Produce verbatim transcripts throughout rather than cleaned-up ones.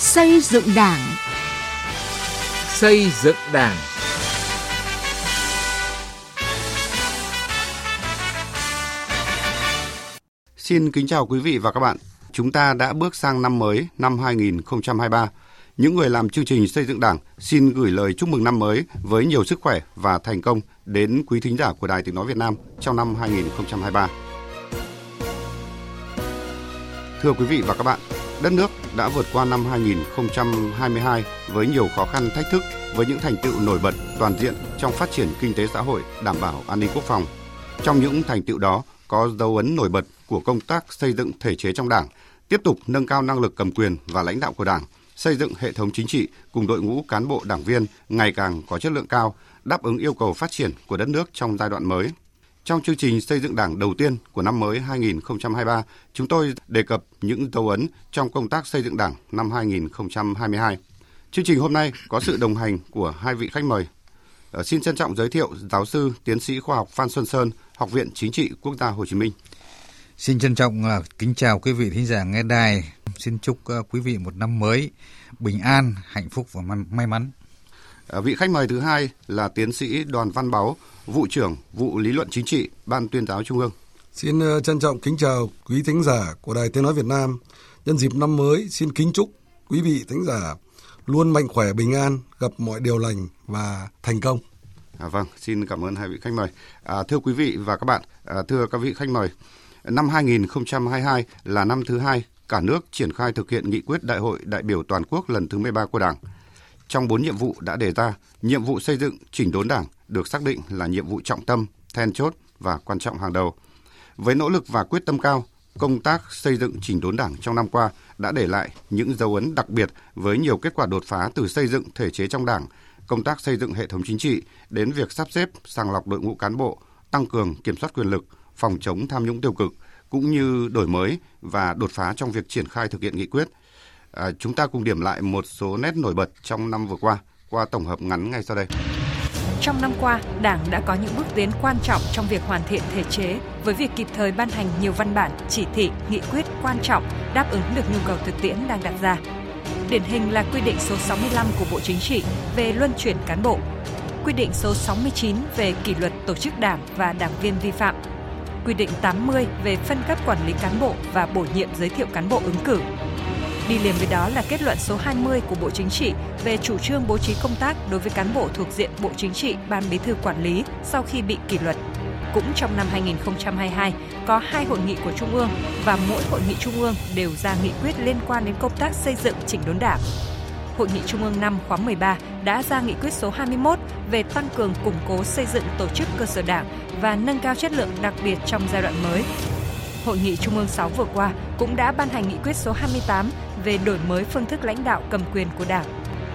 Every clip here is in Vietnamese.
Xây dựng Đảng. Xây dựng Đảng. Xin kính chào quý vị và các bạn. Chúng ta đã bước sang năm mới, năm hai không hai ba. Những người làm chương trình Xây dựng Đảng xin gửi lời chúc mừng năm mới với nhiều sức khỏe và thành công đến quý thính giả của Đài Tiếng nói Việt Nam trong năm hai không hai ba. Thưa quý vị và các bạn, đất nước đã vượt qua năm hai không hai hai với nhiều khó khăn thách thức, với những thành tựu nổi bật toàn diện trong phát triển kinh tế xã hội, đảm bảo an ninh quốc phòng. Trong những thành tựu đó có dấu ấn nổi bật của công tác xây dựng thể chế trong Đảng, tiếp tục nâng cao năng lực cầm quyền và lãnh đạo của Đảng, xây dựng hệ thống chính trị cùng đội ngũ cán bộ đảng viên ngày càng có chất lượng cao, đáp ứng yêu cầu phát triển của đất nước trong giai đoạn mới. Trong chương trình Xây dựng Đảng đầu tiên của năm mới hai không hai ba, chúng tôi đề cập những dấu ấn trong công tác xây dựng Đảng năm hai không hai hai. Chương trình hôm nay có sự đồng hành của hai vị khách mời. Ờ, xin trân trọng giới thiệu giáo sư, tiến sĩ khoa học Phan Xuân Sơn, Học viện Chính trị Quốc gia Hồ Chí Minh. Xin trân trọng kính chào quý vị thính giả nghe đài. Xin chúc quý vị một năm mới bình an, hạnh phúc và may mắn. Vị khách mời thứ hai là tiến sĩ Đoàn Văn Bảo, vụ trưởng vụ lý luận chính trị, Ban Tuyên giáo Trung ương. Xin trân trọng kính chào quý thính giả của Đài Tiếng nói Việt Nam. Nhân dịp năm mới, xin kính chúc quý vị thính giả luôn mạnh khỏe, bình an, gặp mọi điều lành và thành công. À, vâng, xin cảm ơn hai vị khách mời. À, thưa quý vị và các bạn, à, thưa các vị khách mời, năm hai không hai hai là năm thứ hai cả nước triển khai thực hiện nghị quyết Đại hội đại biểu toàn quốc lần thứ mười ba của Đảng. Trong bốn nhiệm vụ đã đề ra, nhiệm vụ xây dựng chỉnh đốn Đảng được xác định là nhiệm vụ trọng tâm, then chốt và quan trọng hàng đầu. Với nỗ lực và quyết tâm cao, công tác xây dựng chỉnh đốn Đảng trong năm qua đã để lại những dấu ấn đặc biệt với nhiều kết quả đột phá từ xây dựng thể chế trong Đảng, công tác xây dựng hệ thống chính trị đến việc sắp xếp, sàng lọc đội ngũ cán bộ, tăng cường kiểm soát quyền lực, phòng chống tham nhũng tiêu cực, cũng như đổi mới và đột phá trong việc triển khai thực hiện nghị quyết. À, chúng ta cùng điểm lại một số nét nổi bật trong năm vừa qua qua tổng hợp ngắn ngay sau đây. Trong năm qua, Đảng đã có những bước tiến quan trọng trong việc hoàn thiện thể chế với việc kịp thời ban hành nhiều văn bản, chỉ thị, nghị quyết quan trọng đáp ứng được nhu cầu thực tiễn đang đặt ra. Điển hình là quy định số sáu mươi lăm của Bộ Chính trị về luân chuyển cán bộ, quy định số sáu mươi chín về kỷ luật tổ chức Đảng và đảng viên vi phạm, quy định tám mươi về phân cấp quản lý cán bộ và bổ nhiệm giới thiệu cán bộ ứng cử. Đi liền với đó là kết luận số hai mươi của Bộ Chính trị về chủ trương bố trí công tác đối với cán bộ thuộc diện Bộ Chính trị, Ban Bí thư quản lý sau khi bị kỷ luật. Cũng trong năm hai không hai hai, có hai hội nghị của Trung ương và mỗi hội nghị Trung ương đều ra nghị quyết liên quan đến công tác xây dựng chỉnh đốn Đảng. Hội nghị Trung ương năm khóa mười ba đã ra nghị quyết số hai mươi mốt về tăng cường củng cố xây dựng tổ chức cơ sở Đảng và nâng cao chất lượng đặc biệt trong giai đoạn mới. Hội nghị Trung ương sáu vừa qua cũng đã ban hành nghị quyết số hai mươi tám về đổi mới phương thức lãnh đạo cầm quyền của Đảng.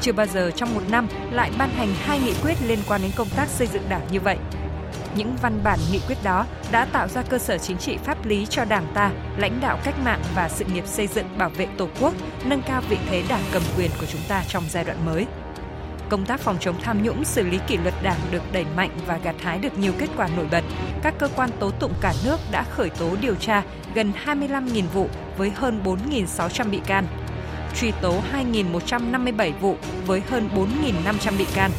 Chưa bao giờ trong một năm lại ban hành hai nghị quyết liên quan đến công tác xây dựng Đảng như vậy. Những văn bản nghị quyết đó đã tạo ra cơ sở chính trị pháp lý cho Đảng ta, lãnh đạo cách mạng và sự nghiệp xây dựng bảo vệ Tổ quốc, nâng cao vị thế Đảng cầm quyền của chúng ta trong giai đoạn mới. Công tác phòng chống tham nhũng, xử lý kỷ luật Đảng được đẩy mạnh và gặt hái được nhiều kết quả nổi bật. Các cơ quan tố tụng cả nước đã khởi tố điều tra gần hai mươi lăm nghìn vụ với hơn bốn nghìn sáu trăm bị can, truy tố hai nghìn một trăm năm mươi bảy vụ với hơn bốn nghìn năm trăm bị can,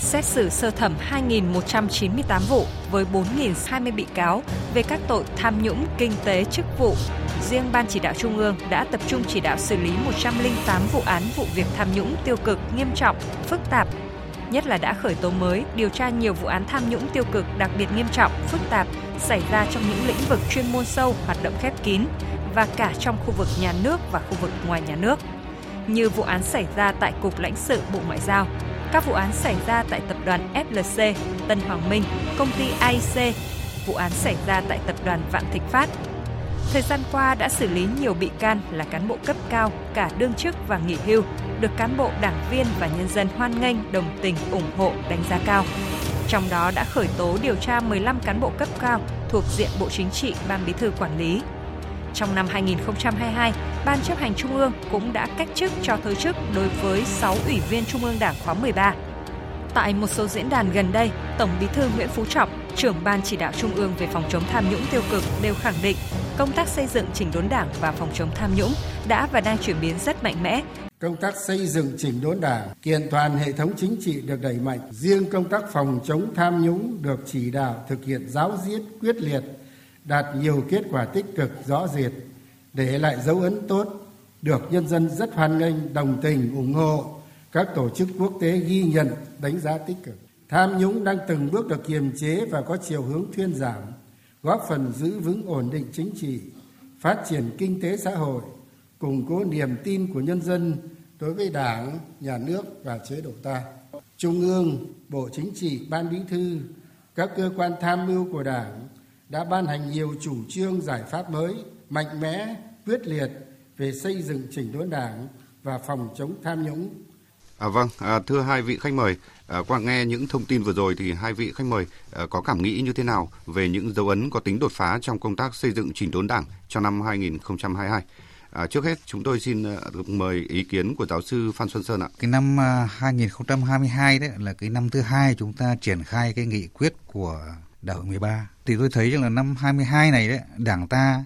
xét xử sơ thẩm hai nghìn một trăm chín mươi tám vụ với bốn nghìn không trăm hai mươi bị cáo về các tội tham nhũng, kinh tế, chức vụ. Riêng Ban Chỉ đạo Trung ương đã tập trung chỉ đạo xử lý một trăm lẻ tám vụ án vụ việc tham nhũng tiêu cực nghiêm trọng, phức tạp, nhất là đã khởi tố mới, điều tra nhiều vụ án tham nhũng tiêu cực đặc biệt nghiêm trọng, phức tạp, xảy ra trong những lĩnh vực chuyên môn sâu, hoạt động khép kín và cả trong khu vực nhà nước và khu vực ngoài nhà nước, như vụ án xảy ra tại Cục Lãnh sự Bộ Ngoại giao, các vụ án xảy ra tại Tập đoàn ép lờ xê, Tân Hoàng Minh, Công ty a i xê, vụ án xảy ra tại Tập đoàn Vạn Thịnh Phát. Thời gian qua đã xử lý nhiều bị can là cán bộ cấp cao, cả đương chức và nghỉ hưu, được cán bộ, đảng viên và nhân dân hoan nghênh, đồng tình, ủng hộ, đánh giá cao. Trong đó đã khởi tố điều tra mười lăm cán bộ cấp cao thuộc diện Bộ Chính trị, Ban Bí thư quản lý. Trong năm hai không hai hai, Ban Chấp hành Trung ương cũng đã cách chức cho thôi chức đối với sáu ủy viên Trung ương Đảng khóa mười ba. Tại một số diễn đàn gần đây, Tổng Bí thư Nguyễn Phú Trọng, trưởng Ban Chỉ đạo Trung ương về phòng chống tham nhũng tiêu cực đều khẳng định công tác xây dựng chỉnh đốn Đảng và phòng chống tham nhũng đã và đang chuyển biến rất mạnh mẽ. Công tác xây dựng chỉnh đốn Đảng, kiện toàn hệ thống chính trị được đẩy mạnh. Riêng công tác phòng chống tham nhũng được chỉ đạo thực hiện ráo riết, quyết liệt, đạt nhiều kết quả tích cực rõ rệt, để lại dấu ấn tốt, được nhân dân rất hoan nghênh, đồng tình, ủng hộ, các tổ chức quốc tế ghi nhận, đánh giá tích cực. Tham nhũng đang từng bước được kiềm chế và có chiều hướng thuyên giảm, góp phần giữ vững ổn định chính trị, phát triển kinh tế xã hội, củng cố niềm tin của nhân dân đối với Đảng, nhà nước và chế độ ta. Trung ương, Bộ Chính trị, Ban Bí thư, các cơ quan tham mưu của Đảng đã ban hành nhiều chủ trương giải pháp mới, mạnh mẽ, quyết liệt về xây dựng chỉnh đốn Đảng và phòng chống tham nhũng. À, vâng, à, thưa hai vị khách mời, à, qua nghe những thông tin vừa rồi thì hai vị khách mời à, có cảm nghĩ như thế nào về những dấu ấn có tính đột phá trong công tác xây dựng chỉnh đốn Đảng trong năm hai nghìn không trăm hai mươi hai? À, trước hết chúng tôi xin được mời ý kiến của giáo sư Phan Xuân Sơn ạ. Cái năm hai nghìn không trăm hai mươi hai đấy là cái năm thứ hai chúng ta triển khai cái nghị quyết của Đại hội mười ba. Thì tôi thấy rằng là năm hai mươi hai này đấy, Đảng ta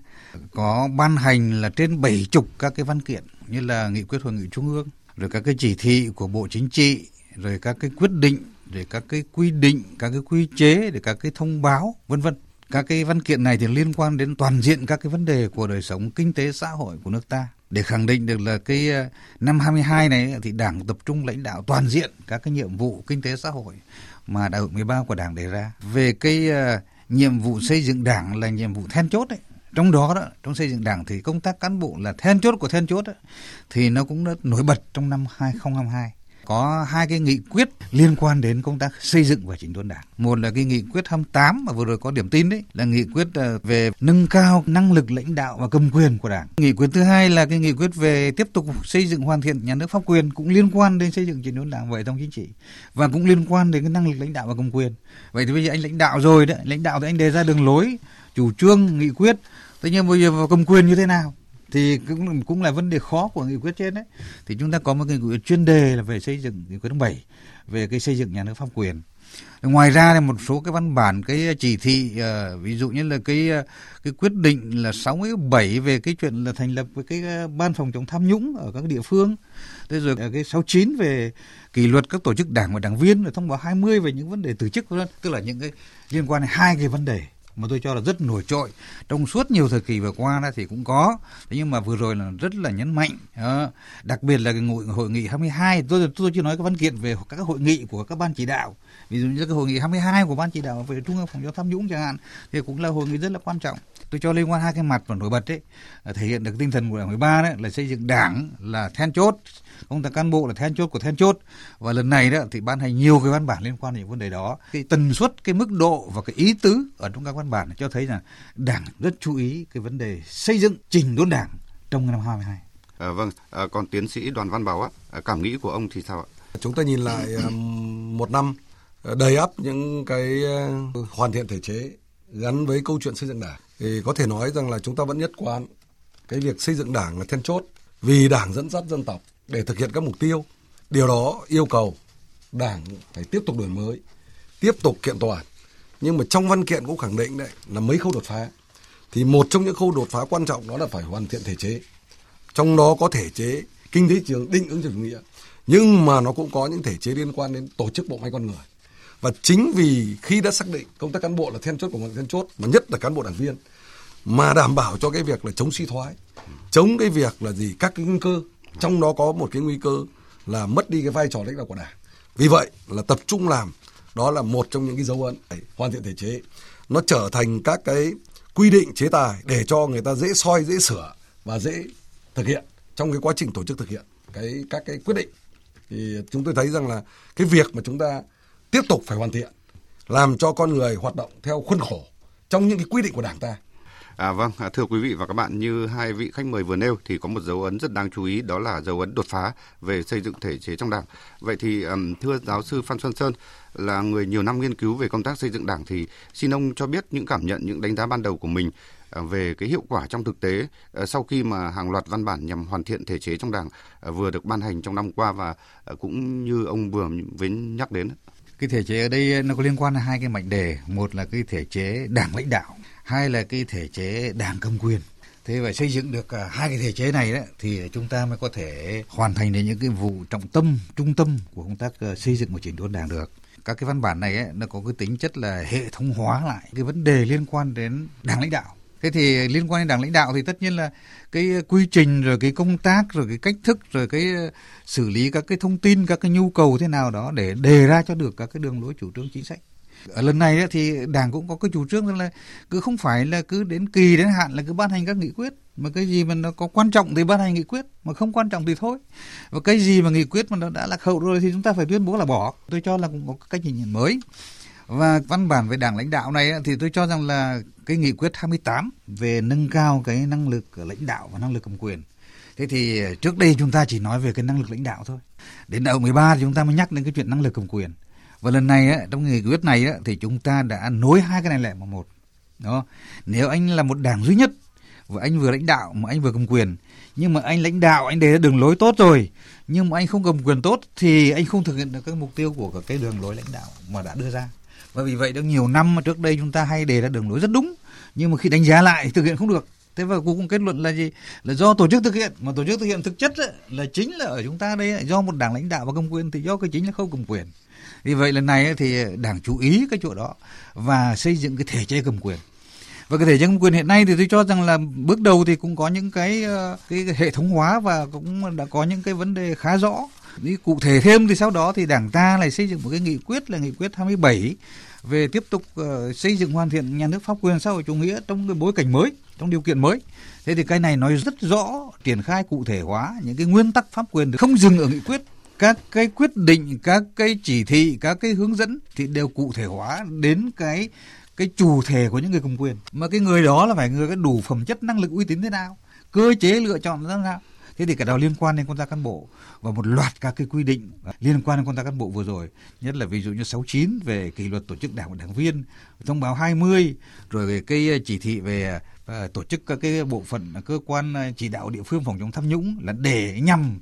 có ban hành là trên bảy chục các cái văn kiện như là nghị quyết Hội nghị Trung ương, rồi các cái chỉ thị của Bộ Chính trị, rồi các cái quyết định, rồi các cái quy định, các cái quy chế, rồi các cái thông báo, vân vân. Các cái văn kiện này thì liên quan đến toàn diện các cái vấn đề của đời sống kinh tế xã hội của nước ta. Để khẳng định được là cái năm hai mươi hai này thì Đảng tập trung lãnh đạo toàn diện các cái nhiệm vụ kinh tế xã hội mà Đại hội mười ba của Đảng đề ra. Về cái nhiệm vụ xây dựng Đảng là nhiệm vụ then chốt đấy. Trong đó, đó, trong xây dựng Đảng thì công tác cán bộ là then chốt của then chốt đó, thì nó cũng đã nổi bật trong năm hai nghìn không trăm hai mươi hai. Có hai cái nghị quyết liên quan đến công tác xây dựng và chỉnh đốn Đảng. Một là cái nghị quyết hai mươi tám mà vừa rồi có điểm tin đấy, là nghị quyết về nâng cao năng lực lãnh đạo và cầm quyền của Đảng. Nghị quyết thứ hai là cái nghị quyết về tiếp tục xây dựng hoàn thiện nhà nước pháp quyền, cũng liên quan đến xây dựng chỉnh đốn Đảng và hệ thống chính trị, và cũng liên quan đến cái năng lực lãnh đạo và cầm quyền. Vậy thì bây giờ anh lãnh đạo rồi đấy, lãnh đạo thì anh đề ra đường lối, chủ trương, nghị quyết. Tuy nhiên bây giờ cầm quyền như thế nào? Thì cũng, cũng là vấn đề khó của nghị quyết trên đấy. Thì chúng ta có một cái nghị quyết chuyên đề là về xây dựng, nghị quyết thứ bảy về cái xây dựng nhà nước pháp quyền. Ngoài ra thì một số cái văn bản, cái chỉ thị, uh, ví dụ như là cái cái quyết định là sáu mươi bảy về cái chuyện là thành lập với cái ban phòng chống tham nhũng ở các địa phương. Thế rồi cái sáu mươi chín về kỷ luật các tổ chức Đảng và đảng viên, rồi thông báo hai mươi về những vấn đề từ chức, tức là những cái liên quan đến hai cái vấn đề mà tôi cho là rất nổi trội trong suốt nhiều thời kỳ vừa qua đó thì cũng có. Thế nhưng mà vừa rồi là rất là nhấn mạnh à, đặc biệt là cái hội nghị hai mươi hai. Tôi tôi chưa nói cái văn kiện về các hội nghị của các ban chỉ đạo, ví dụ như cái hội nghị hai mươi hai của ban chỉ đạo về Trung ương phòng chống tham nhũng chẳng hạn, thì cũng là hội nghị rất là quan trọng. Tôi cho liên quan hai cái mặt và nổi bật đấy, thể hiện được tinh thần của Đại hội mười ba đấy, là xây dựng Đảng là then chốt, công tác cán bộ là then chốt của then chốt, và lần này đó thì ban hành nhiều cái văn bản liên quan đến những vấn đề đó. Cái tần suất, cái mức độ và cái ý tứ ở trong các văn bản cho thấy là Đảng rất chú ý cái vấn đề xây dựng chỉnh đốn Đảng trong năm hai nghìn không trăm hai mươi hai. À, vâng, à, còn tiến sĩ Đoàn Văn Bảo á, cảm nghĩ của ông thì sao ạ? Chúng ta nhìn lại một năm đầy ắp những cái hoàn thiện thể chế gắn với câu chuyện xây dựng Đảng, thì có thể nói rằng là chúng ta vẫn nhất quán cái việc xây dựng Đảng là then chốt, vì Đảng dẫn dắt dân tộc để thực hiện các mục tiêu. Điều đó yêu cầu Đảng phải tiếp tục đổi mới, tiếp tục kiện toàn. Nhưng mà trong văn kiện cũng khẳng định đấy là mấy khâu đột phá. Thì một trong những khâu đột phá quan trọng đó là phải hoàn thiện thể chế. Trong đó có thể chế kinh tế thị trường định ứng chủ nghĩa, nhưng mà nó cũng có những thể chế liên quan đến tổ chức bộ máy con người. Và chính vì khi đã xác định công tác cán bộ là then chốt của một then chốt, mà nhất là cán bộ đảng viên, mà đảm bảo cho cái việc là chống suy thoái, chống cái việc là gì các cái nguy cơ, trong đó có một cái nguy cơ là mất đi cái vai trò lãnh đạo của Đảng. Vì vậy là tập trung làm, đó là một trong những cái dấu ấn hoàn thiện thể chế. Nó trở thành các cái quy định chế tài để cho người ta dễ soi, dễ sửa và dễ thực hiện trong cái quá trình tổ chức thực hiện cái các cái quyết định. Thì chúng tôi thấy rằng là cái việc mà chúng ta tiếp tục phải hoàn thiện, làm cho con người hoạt động theo khuôn khổ trong những cái quy định của Đảng ta. À, vâng, thưa quý vị và các bạn, như hai vị khách mời vừa nêu thì có một dấu ấn rất đáng chú ý, đó là dấu ấn đột phá về xây dựng thể chế trong Đảng. Vậy thì thưa giáo sư Phan Xuân Sơn, là người nhiều năm nghiên cứu về công tác xây dựng Đảng, thì xin ông cho biết những cảm nhận, những đánh giá ban đầu của mình về cái hiệu quả trong thực tế sau khi mà hàng loạt văn bản nhằm hoàn thiện thể chế trong Đảng vừa được ban hành trong năm qua, và cũng như ông vừa nhắc đến. Cái thể chế ở đây nó có liên quan đến hai cái mệnh đề, một là cái thể chế đảng lãnh đạo, hai là cái thể chế đảng cầm quyền. Thế phải xây dựng được hai cái thể chế này đó, thì chúng ta mới có thể hoàn thành được những cái vụ trọng tâm, trung tâm của công tác xây dựng một chỉnh đốn đảng được. Các cái văn bản này ấy, nó có cái tính chất là hệ thống hóa lại cái vấn đề liên quan đến đảng lãnh đạo. Thế thì liên quan đến đảng lãnh đạo thì tất nhiên là cái quy trình rồi cái công tác rồi cái cách thức rồi cái xử lý các cái thông tin, các cái nhu cầu thế nào đó để đề ra cho được các cái đường lối chủ trương chính sách. Ở lần này ấy, thì đảng cũng có cái chủ trương là cứ không phải là cứ đến kỳ đến hạn là cứ ban hành các nghị quyết, mà cái gì mà nó có quan trọng thì ban hành nghị quyết, mà không quan trọng thì thôi. Và cái gì mà nghị quyết mà nó đã lạc hậu rồi thì chúng ta phải tuyên bố là bỏ. Tôi cho là cũng có cách nhìn nhận mới. Và văn bản về đảng lãnh đạo này thì tôi cho rằng là cái nghị quyết hai mươi tám về nâng cao cái năng lực lãnh đạo và năng lực cầm quyền. Thế thì trước đây chúng ta chỉ nói về cái năng lực lãnh đạo thôi. Đến đầu mười ba thì chúng ta mới nhắc đến cái chuyện năng lực cầm quyền. Và lần này trong nghị quyết này thì chúng ta đã nối hai cái này lại vào một. Đó. Nếu anh là một đảng duy nhất và anh vừa lãnh đạo mà anh vừa cầm quyền, nhưng mà anh lãnh đạo anh để đường lối tốt rồi, nhưng mà anh không cầm quyền tốt thì anh không thực hiện được các mục tiêu của cái đường lối lãnh đạo mà đã đưa ra. Và vì vậy, đã nhiều năm trước đây chúng ta hay đề ra đường lối rất đúng, nhưng mà khi đánh giá lại thực hiện không được. Thế và cũng kết luận là gì? Là do tổ chức thực hiện, mà tổ chức thực hiện thực chất ấy, là chính là ở chúng ta đây, do một đảng lãnh đạo và cầm quyền thì do cái chính là không cầm quyền. Vì vậy lần này thì đảng chú ý cái chỗ đó và xây dựng cái thể chế cầm quyền. Và cái thể chế cầm quyền hiện nay thì tôi cho rằng là bước đầu thì cũng có những cái, cái hệ thống hóa và cũng đã có những cái vấn đề khá rõ. Đi cụ thể thêm thì sau đó thì đảng ta lại xây dựng một cái nghị quyết là nghị quyết hai mươi bảy về tiếp tục uh, xây dựng hoàn thiện nhà nước pháp quyền xã hội chủ nghĩa trong cái bối cảnh mới, trong điều kiện mới. Thế thì cái này nói rất rõ triển khai cụ thể hóa những cái nguyên tắc pháp quyền không dừng ở nghị quyết. Các cái quyết định, các cái chỉ thị, các cái hướng dẫn thì đều cụ thể hóa đến cái cái chủ thể của những người cầm quyền. Mà cái người đó là phải người có đủ phẩm chất, năng lực, uy tín thế nào, cơ chế lựa chọn thế nào. Thế thì cái đó liên quan đến công tác cán bộ và một loạt các cái quy định liên quan đến công tác cán bộ vừa rồi, nhất là ví dụ như sáu mươi chín về kỷ luật tổ chức đảng và đảng viên, thông báo hai mươi, rồi cái chỉ thị về tổ chức các cái bộ phận cơ quan chỉ đạo địa phương phòng chống tham nhũng là để nhằm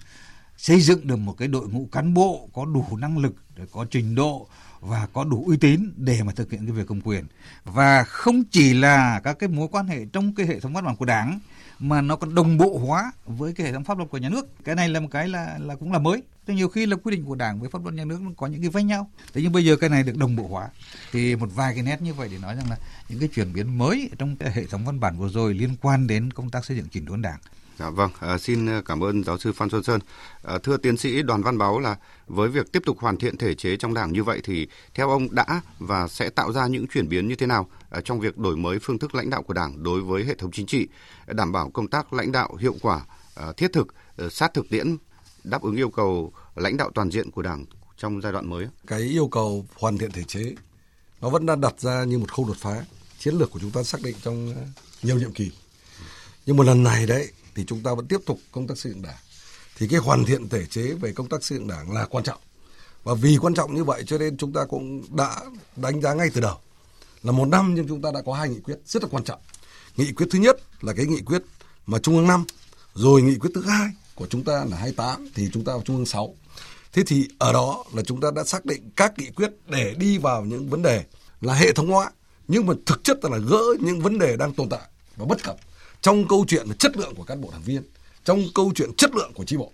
xây dựng được một cái đội ngũ cán bộ có đủ năng lực, có trình độ và có đủ uy tín để mà thực hiện cái việc cầm quyền. Và không chỉ là các cái mối quan hệ trong cái hệ thống văn bản của đảng, mà nó còn đồng bộ hóa với cái hệ thống pháp luật của nhà nước. Cái này là một cái là, là cũng là mới. Thế nhiều khi là quy định của đảng với pháp luật nhà nước nó có những cái vách nhau. Thế nhưng bây giờ cái này được đồng bộ hóa. Thì một vài cái nét như vậy để nói rằng là những cái chuyển biến mới trong cái hệ thống văn bản vừa rồi liên quan đến công tác xây dựng chỉnh đốn đảng. Dạ vâng, à, xin cảm ơn giáo sư Phan Xuân Sơn. À, thưa tiến sĩ Đoàn Văn Bảo, là với việc tiếp tục hoàn thiện thể chế trong đảng như vậy thì theo ông đã và sẽ tạo ra những chuyển biến như thế nào à, trong việc đổi mới phương thức lãnh đạo của đảng đối với hệ thống chính trị, đảm bảo công tác lãnh đạo hiệu quả, à, thiết thực, à, sát thực tiễn, đáp ứng yêu cầu lãnh đạo toàn diện của đảng trong giai đoạn mới? Cái yêu cầu hoàn thiện thể chế nó vẫn đang đặt ra như một khâu đột phá chiến lược của chúng ta xác định trong nhiều nhiệm kỳ. Nhưng một lần này đấy, thì chúng ta vẫn tiếp tục công tác xây dựng đảng. Thì cái hoàn thiện thể chế về công tác xây dựng đảng là quan trọng. Và vì quan trọng như vậy cho nên chúng ta cũng đã đánh giá ngay từ đầu là một năm, nhưng chúng ta đã có hai nghị quyết rất là quan trọng. Nghị quyết thứ nhất là cái nghị quyết mà Trung ương năm, rồi nghị quyết thứ hai của chúng ta là hai mươi tám, thì chúng ta vào Trung ương sáu. Thế thì ở đó là chúng ta đã xác định các nghị quyết để đi vào những vấn đề là hệ thống hóa, nhưng mà thực chất là gỡ những vấn đề đang tồn tại và bất cập. Trong câu chuyện là chất lượng của cán bộ đảng viên, trong câu chuyện chất lượng của chi bộ.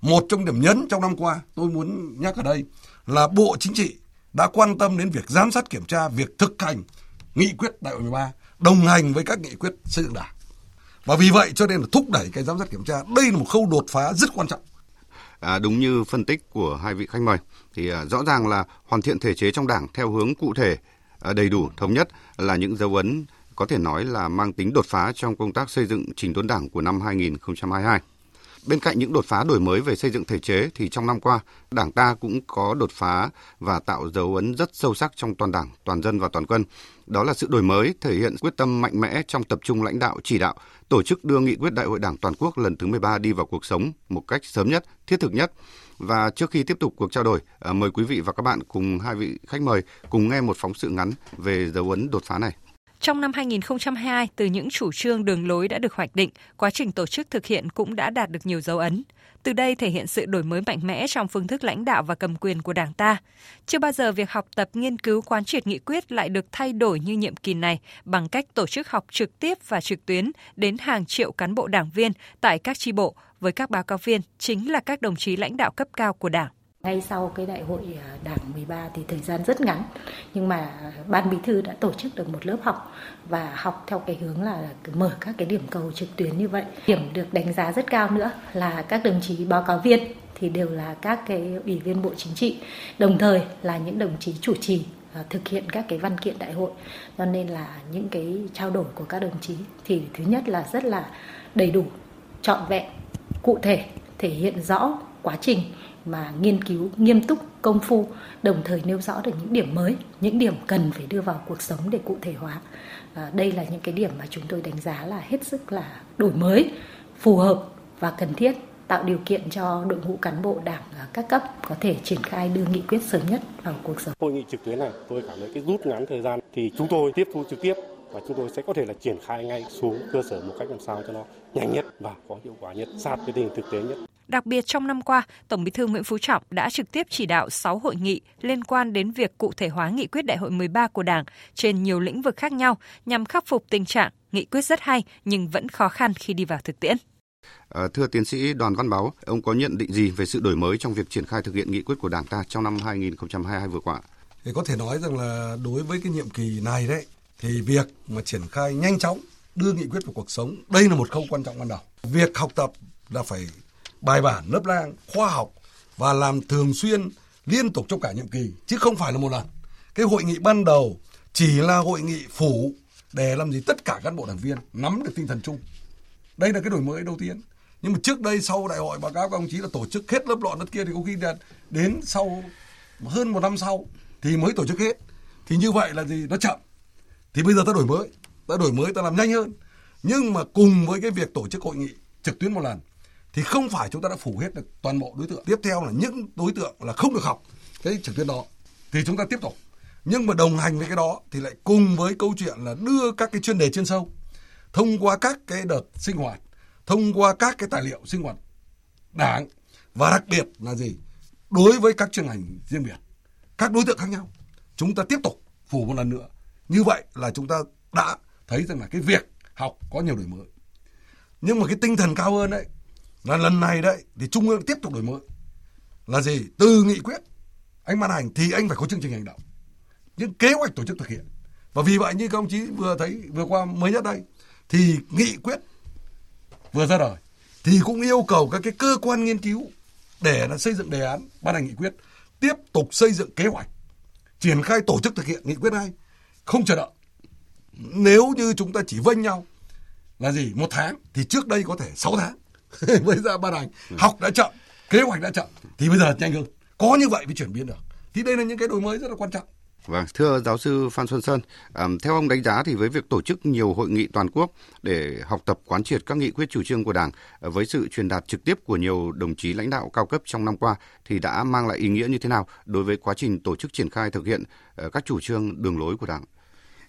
Một trong điểm nhấn trong năm qua tôi muốn nhắc ở đây là Bộ Chính trị đã quan tâm đến việc giám sát kiểm tra, việc thực hành nghị quyết đại hội mười ba đồng hành với các nghị quyết xây dựng đảng. Và vì vậy cho nên là thúc đẩy cái giám sát kiểm tra, đây là một khâu đột phá rất quan trọng. À, đúng như phân tích của hai vị khách mời thì à, rõ ràng là hoàn thiện thể chế trong đảng theo hướng cụ thể, à, đầy đủ, thống nhất là những dấu ấn có thể nói là mang tính đột phá trong công tác xây dựng chỉnh đốn đảng của năm hai nghìn không trăm hai mươi hai. Bên cạnh những đột phá đổi mới về xây dựng thể chế thì trong năm qua, đảng ta cũng có đột phá và tạo dấu ấn rất sâu sắc trong toàn đảng, toàn dân và toàn quân. Đó là sự đổi mới thể hiện quyết tâm mạnh mẽ trong tập trung lãnh đạo, chỉ đạo, tổ chức đưa nghị quyết đại hội đảng toàn quốc lần thứ mười ba đi vào cuộc sống một cách sớm nhất, thiết thực nhất. Và trước khi tiếp tục cuộc trao đổi, mời quý vị và các bạn cùng hai vị khách mời cùng nghe một phóng sự ngắn về dấu ấn đột phá này. Trong năm hai nghìn không trăm hai mươi hai, từ những chủ trương đường lối đã được hoạch định, quá trình tổ chức thực hiện cũng đã đạt được nhiều dấu ấn. Từ đây thể hiện sự đổi mới mạnh mẽ trong phương thức lãnh đạo và cầm quyền của Đảng ta. Chưa bao giờ việc học tập, nghiên cứu, quán triệt nghị quyết lại được thay đổi như nhiệm kỳ này bằng cách tổ chức học trực tiếp và trực tuyến đến hàng triệu cán bộ đảng viên tại các chi bộ với các báo cáo viên, chính là các đồng chí lãnh đạo cấp cao của Đảng. Ngay sau cái đại hội Đảng mười ba thì thời gian rất ngắn, nhưng mà Ban Bí thư đã tổ chức được một lớp học và học theo cái hướng là mở các cái điểm cầu trực tuyến như vậy. Điểm được đánh giá rất cao nữa là các đồng chí báo cáo viên thì đều là các cái ủy viên Bộ Chính trị, đồng thời là những đồng chí chủ trì thực hiện các cái văn kiện đại hội. Cho nên là những cái trao đổi của các đồng chí thì thứ nhất là rất là đầy đủ, trọn vẹn, cụ thể, thể hiện rõ quá trình mà nghiên cứu nghiêm túc, công phu, đồng thời nêu rõ được những điểm mới, những điểm cần phải đưa vào cuộc sống để cụ thể hóa. À, đây là những cái điểm mà chúng tôi đánh giá là hết sức là đổi mới, phù hợp và cần thiết, tạo điều kiện cho đội ngũ cán bộ Đảng các cấp có thể triển khai đưa nghị quyết sớm nhất vào cuộc sống. Hội nghị trực tuyến này, tôi cảm thấy cái rút ngắn thời gian thì chúng tôi tiếp thu trực tiếp và chúng tôi sẽ có thể là triển khai ngay xuống cơ sở một cách làm sao cho nó nhanh nhất và có hiệu quả nhất, sát với tình hình thực tế nhất. Đặc biệt trong năm qua, Tổng Bí thư Nguyễn Phú Trọng đã trực tiếp chỉ đạo sáu hội nghị liên quan đến việc cụ thể hóa nghị quyết Đại hội mười ba của Đảng trên nhiều lĩnh vực khác nhau nhằm khắc phục tình trạng nghị quyết rất hay nhưng vẫn khó khăn khi đi vào thực tiễn. À, thưa tiến sĩ Đoàn Văn Bảo, ông có nhận định gì về sự đổi mới trong việc triển khai thực hiện nghị quyết của Đảng ta trong năm hai nghìn không trăm hai mươi hai vừa qua? Thì có thể nói rằng là đối với cái nhiệm kỳ này đấy, thì việc mà triển khai nhanh chóng đưa nghị quyết vào cuộc sống, đây là một khâu quan trọng ban đầu. Việc học tập là phải bài bản, lớp lang, khoa học và làm thường xuyên, liên tục trong cả nhiệm kỳ, chứ không phải là một lần. Cái hội nghị ban đầu chỉ là hội nghị phủ để làm gì tất cả cán bộ đảng viên nắm được tinh thần chung. Đây là cái đổi mới đầu tiên. Nhưng mà trước đây sau đại hội báo cáo các ông chí là tổ chức hết lớp lọn lớp kia thì có khi đến sau hơn một năm sau thì mới tổ chức hết. Thì như vậy là gì? Nó chậm. Thì bây giờ ta đổi mới, ta đổi mới ta làm nhanh hơn. Nhưng mà cùng với cái việc tổ chức hội nghị trực tuyến một lần thì không phải chúng ta đã phủ hết được toàn bộ đối tượng. Tiếp theo là những đối tượng là không được học cái trực tuyến đó thì chúng ta tiếp tục. Nhưng mà đồng hành với cái đó thì lại cùng với câu chuyện là đưa các cái chuyên đề chuyên sâu thông qua các cái đợt sinh hoạt, thông qua các cái tài liệu sinh hoạt Đảng và đặc biệt là gì? Đối với các chuyên ngành riêng biệt, các đối tượng khác nhau, chúng ta tiếp tục phủ một lần nữa. Như vậy là chúng ta đã thấy rằng là cái việc học có nhiều đổi mới. Nhưng mà cái tinh thần cao hơn đấy là lần này đấy thì Trung ương tiếp tục đổi mới. Là gì? Từ nghị quyết anh ban hành thì anh phải có chương trình hành động, những kế hoạch tổ chức thực hiện. Và vì vậy như các ông chí vừa thấy vừa qua mới nhất đây thì nghị quyết vừa ra đời thì cũng yêu cầu các cái cơ quan nghiên cứu để là xây dựng đề án, ban hành nghị quyết, tiếp tục xây dựng kế hoạch, triển khai tổ chức thực hiện nghị quyết này, không chờ đợi. Nếu như chúng ta chỉ vênh nhau là gì? Một tháng thì trước đây có thể sáu tháng bây giờ ban hành, học đã chậm, kế hoạch đã chậm thì bây giờ nhanh hơn. Có như vậy mới chuyển biến được. Thì đây là những cái đổi mới rất là quan trọng. Vâng, thưa giáo sư Phan Xuân Sơn, um, theo ông đánh giá thì với việc tổ chức nhiều hội nghị toàn quốc để học tập quán triệt các nghị quyết chủ trương của Đảng với sự truyền đạt trực tiếp của nhiều đồng chí lãnh đạo cao cấp trong năm qua thì đã mang lại ý nghĩa như thế nào đối với quá trình tổ chức triển khai thực hiện uh, các chủ trương đường lối của Đảng?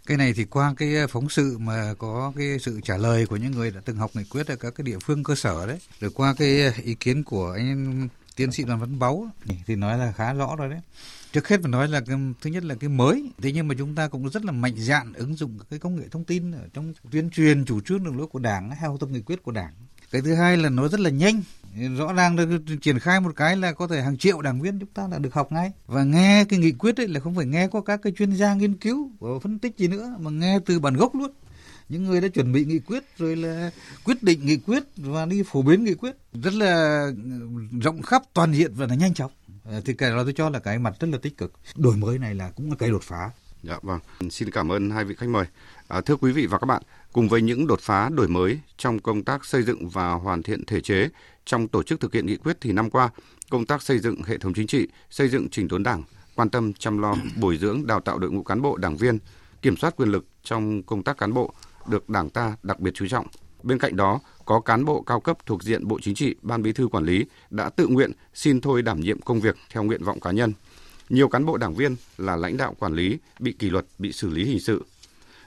Cái này thì qua cái phóng sự mà có cái sự trả lời của những người đã từng học nghị quyết ở các cái địa phương cơ sở đấy, rồi qua cái ý kiến của anh tiến sĩ Đoàn Văn Báu thì nói là khá rõ rồi đấy. Trước hết phải nói là cái, thứ nhất là cái mới, thế nhưng mà chúng ta cũng rất là mạnh dạn ứng dụng cái công nghệ thông tin ở trong tuyên truyền chủ trương đường lối của Đảng hay học tập nghị quyết của Đảng. Cái thứ hai là nó rất là nhanh, rõ ràng là triển khai một cái là có thể hàng triệu đảng viên chúng ta là được học ngay. Và nghe cái nghị quyết ấy là không phải nghe qua các cái chuyên gia nghiên cứu phân tích gì nữa mà nghe từ bản gốc luôn. Những người đã chuẩn bị nghị quyết rồi là quyết định nghị quyết và đi phổ biến nghị quyết rất là rộng khắp, toàn diện và là nhanh chóng. Thì cái đó tôi cho là cái mặt rất là tích cực. Đổi mới này là cũng là cái đột phá. Dạ vâng, xin cảm ơn hai vị khách mời. À, thưa quý vị và các bạn, cùng với những đột phá đổi mới trong công tác xây dựng và hoàn thiện thể chế, trong tổ chức thực hiện nghị quyết thì năm qua, công tác xây dựng hệ thống chính trị, xây dựng chỉnh đốn Đảng, quan tâm chăm lo bồi dưỡng đào tạo đội ngũ cán bộ đảng viên, kiểm soát quyền lực trong công tác cán bộ được Đảng ta đặc biệt chú trọng. Bên cạnh đó, có cán bộ cao cấp thuộc diện Bộ Chính trị, Ban Bí thư quản lý đã tự nguyện xin thôi đảm nhiệm công việc theo nguyện vọng cá nhân. Nhiều cán bộ đảng viên là lãnh đạo quản lý bị kỷ luật, bị xử lý hình sự.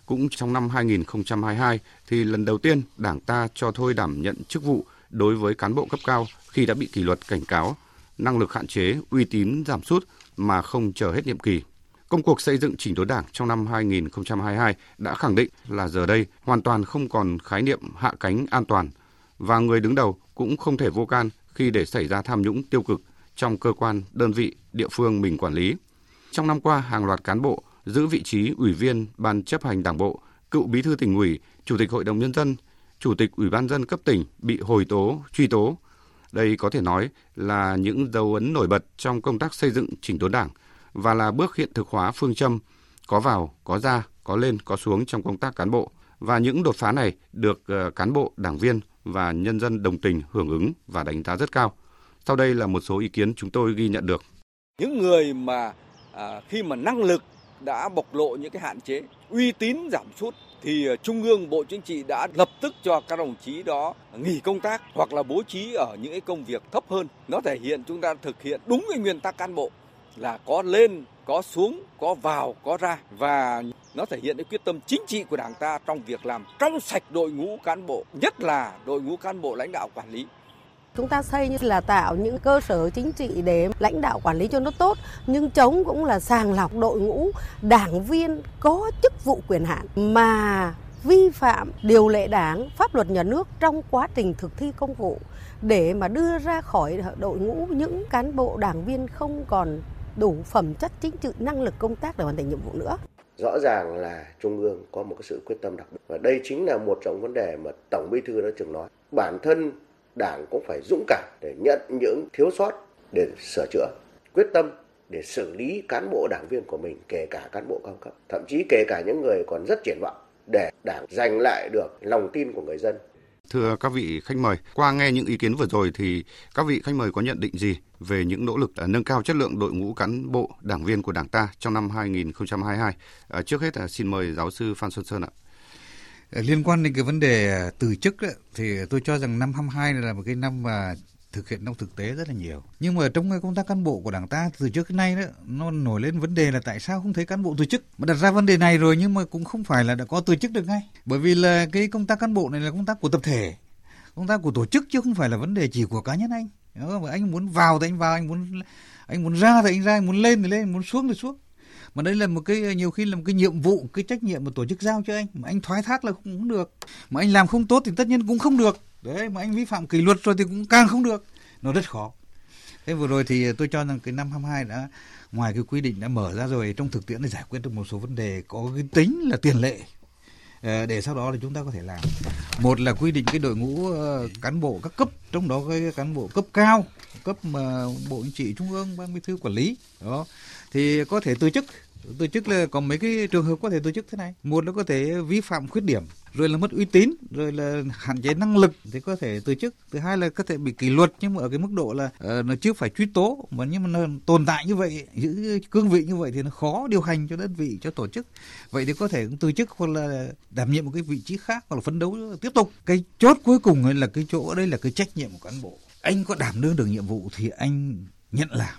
Cũng trong năm hai nghìn không trăm hai mươi hai thì lần đầu tiên Đảng ta cho thôi đảm nhận chức vụ đối với cán bộ cấp cao khi đã bị kỷ luật cảnh cáo, năng lực hạn chế, uy tín giảm sút mà không chờ hết nhiệm kỳ. Công cuộc xây dựng chỉnh đốn Đảng trong năm hai nghìn không trăm hai mươi hai đã khẳng định là giờ đây hoàn toàn không còn khái niệm hạ cánh an toàn và người đứng đầu cũng không thể vô can khi để xảy ra tham nhũng tiêu cực trong cơ quan, đơn vị, địa phương mình quản lý. Trong năm qua, hàng loạt cán bộ giữ vị trí ủy viên Ban chấp hành Đảng bộ, cựu bí thư tỉnh ủy, chủ tịch Hội đồng Nhân dân, chủ tịch Ủy ban nhân dân cấp tỉnh bị hồi tố, truy tố. Đây có thể nói là những dấu ấn nổi bật trong công tác xây dựng chỉnh đốn Đảng và là bước hiện thực hóa phương châm có vào, có ra, có lên, có xuống trong công tác cán bộ. Và những đột phá này được cán bộ, đảng viên và nhân dân đồng tình hưởng ứng và đánh giá rất cao. Sau đây là một số ý kiến chúng tôi ghi nhận được. Những người mà à, khi mà năng lực đã bộc lộ những cái hạn chế, uy tín giảm sút thì Trung ương, Bộ Chính trị đã lập tức cho các đồng chí đó nghỉ công tác hoặc là bố trí ở những cái công việc thấp hơn. Nó thể hiện chúng ta thực hiện đúng cái nguyên tắc cán bộ là có lên, có xuống, có vào, có ra, và nó thể hiện cái quyết tâm chính trị của Đảng ta trong việc làm trong sạch đội ngũ cán bộ, nhất là đội ngũ cán bộ lãnh đạo quản lý. Chúng ta xây như là tạo những cơ sở chính trị để lãnh đạo quản lý cho nó tốt, nhưng chống cũng là sàng lọc đội ngũ đảng viên có chức vụ quyền hạn mà vi phạm điều lệ Đảng, pháp luật nhà nước trong quá trình thực thi công vụ để mà đưa ra khỏi đội ngũ những cán bộ đảng viên không còn đủ phẩm chất chính trị, năng lực công tác để hoàn thành nhiệm vụ nữa. Rõ ràng là Trung ương có một cái sự quyết tâm đặc biệt, và đây chính là một trong vấn đề mà Tổng Bí thư đã từng nói. Bản thân Đảng cũng phải dũng cảm để nhận những thiếu sót để sửa chữa, quyết tâm để xử lý cán bộ đảng viên của mình, kể cả cán bộ cao cấp, thậm chí kể cả những người còn rất triển vọng, để Đảng giành lại được lòng tin của người dân. Thưa các vị khách mời, qua nghe những ý kiến vừa rồi thì các vị khách mời có nhận định gì về những nỗ lực nâng cao chất lượng đội ngũ cán bộ đảng viên của Đảng ta trong năm hai nghìn không trăm hai mươi hai? Trước hết xin mời giáo sư Phan Xuân Sơn ạ. Liên quan đến cái vấn đề từ chức ấy, thì tôi cho rằng năm hai nghìn không trăm hai mươi hai là một cái năm mà thực hiện trong thực tế rất là nhiều. Nhưng mà trong cái công tác cán bộ của Đảng ta từ trước đến nay đó, nó nổi lên vấn đề là tại sao không thấy cán bộ từ chức. Mà đặt ra vấn đề này rồi nhưng mà cũng không phải là đã có từ chức được ngay. Bởi vì là cái công tác cán bộ này là công tác của tập thể, công tác của tổ chức chứ không phải là vấn đề chỉ của cá nhân anh. Đó, anh muốn vào thì anh vào, anh muốn anh muốn ra thì anh ra, anh muốn lên thì lên, muốn xuống thì xuống. Mà đây là một cái, nhiều khi là một cái nhiệm vụ, cái trách nhiệm mà tổ chức giao cho anh, mà anh thoái thác là cũng không được, mà anh làm không tốt thì tất nhiên cũng không được, đấy, mà anh vi phạm kỷ luật rồi thì cũng càng không được, nó rất khó. Thế vừa rồi thì tôi cho rằng cái năm hai nghìn không trăm hai mươi hai đã, ngoài cái quy định đã mở ra rồi, trong thực tiễn để giải quyết được một số vấn đề có cái tính là tiền lệ, để sau đó là chúng ta có thể làm. Một là quy định cái đội ngũ cán bộ các cấp, trong đó cái cán bộ cấp cao, cấp mà Bộ Chính trị, Trung ương, Ban Bí thư quản lý đó thì có thể từ chức. Từ chức là còn mấy cái trường hợp có thể từ chức thế này: một là có thể vi phạm khuyết điểm, rồi là mất uy tín, rồi là hạn chế năng lực thì có thể từ chức. Thứ hai là có thể bị kỷ luật, nhưng mà ở cái mức độ là uh, nó chưa phải truy tố, mà nhưng mà nó tồn tại như vậy, giữ cương vị như vậy thì nó khó điều hành cho đơn vị, cho tổ chức, vậy thì có thể từ chức hoặc là đảm nhiệm một cái vị trí khác, hoặc là phấn đấu tiếp tục. Cái chốt cuối cùng là cái chỗ ở đây là cái trách nhiệm của cán bộ. Anh có đảm đương được nhiệm vụ thì anh nhận làm,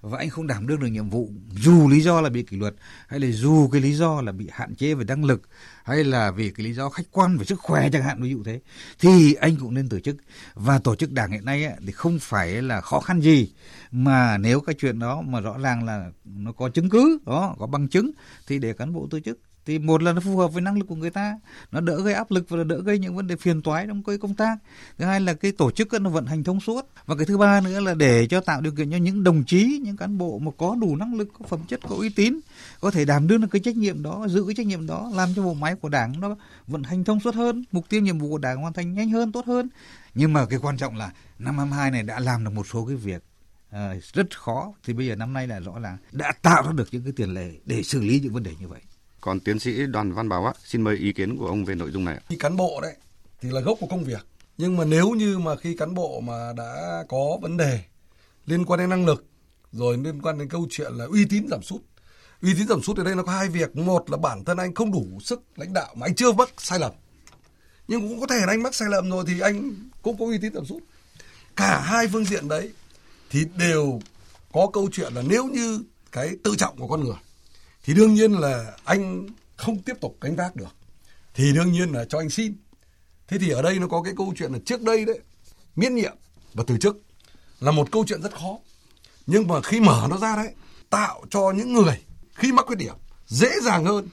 và anh không đảm đương được nhiệm vụ dù lý do là bị kỷ luật, hay là dù cái lý do là bị hạn chế về năng lực, hay là vì cái lý do khách quan về sức khỏe chẳng hạn, ví dụ thế, thì anh cũng nên từ chức. Và tổ chức Đảng hiện nay ấy, thì không phải là khó khăn gì, mà nếu cái chuyện đó mà rõ ràng là nó có chứng cứ đó, có bằng chứng thì để cán bộ từ chức. Thì một là nó phù hợp với năng lực của người ta, nó đỡ gây áp lực và đỡ gây những vấn đề phiền toái trong cái công tác. Thứ hai là cái tổ chức nó vận hành thông suốt. Và cái thứ ba nữa là để cho tạo điều kiện cho những đồng chí, những cán bộ mà có đủ năng lực, có phẩm chất, có uy tín, có thể đảm đương được cái trách nhiệm đó, giữ cái trách nhiệm đó, làm cho bộ máy của Đảng nó vận hành thông suốt hơn, mục tiêu nhiệm vụ của Đảng hoàn thành nhanh hơn, tốt hơn. Nhưng mà cái quan trọng là năm hai nghìn không trăm hai mươi hai này đã làm được một số cái việc à, rất khó. Thì bây giờ năm nay là rõ là đã tạo ra được những cái tiền lệ để xử lý những vấn đề như vậy. Còn tiến sĩ Đoàn Văn Bảo á, xin mời ý kiến của ông về nội dung này. Khi cán bộ đấy thì là gốc của công việc. Nhưng mà nếu như mà khi cán bộ mà đã có vấn đề liên quan đến năng lực, rồi liên quan đến câu chuyện là uy tín giảm sút. Uy tín giảm sút ở đây nó có hai việc. Một là bản thân anh không đủ sức lãnh đạo mà anh chưa mắc sai lầm. Nhưng cũng có thể là anh mắc sai lầm rồi thì anh cũng có uy tín giảm sút. Cả hai phương diện đấy thì đều có câu chuyện là nếu như cái tự trọng của con người thì đương nhiên là anh không tiếp tục gánh vác được thì đương nhiên là cho anh xin. Thế thì ở đây nó có cái câu chuyện là trước đây đấy, miễn nhiệm và từ chức là một câu chuyện rất khó, nhưng mà khi mở nó ra đấy, tạo cho những người khi mắc khuyết điểm dễ dàng hơn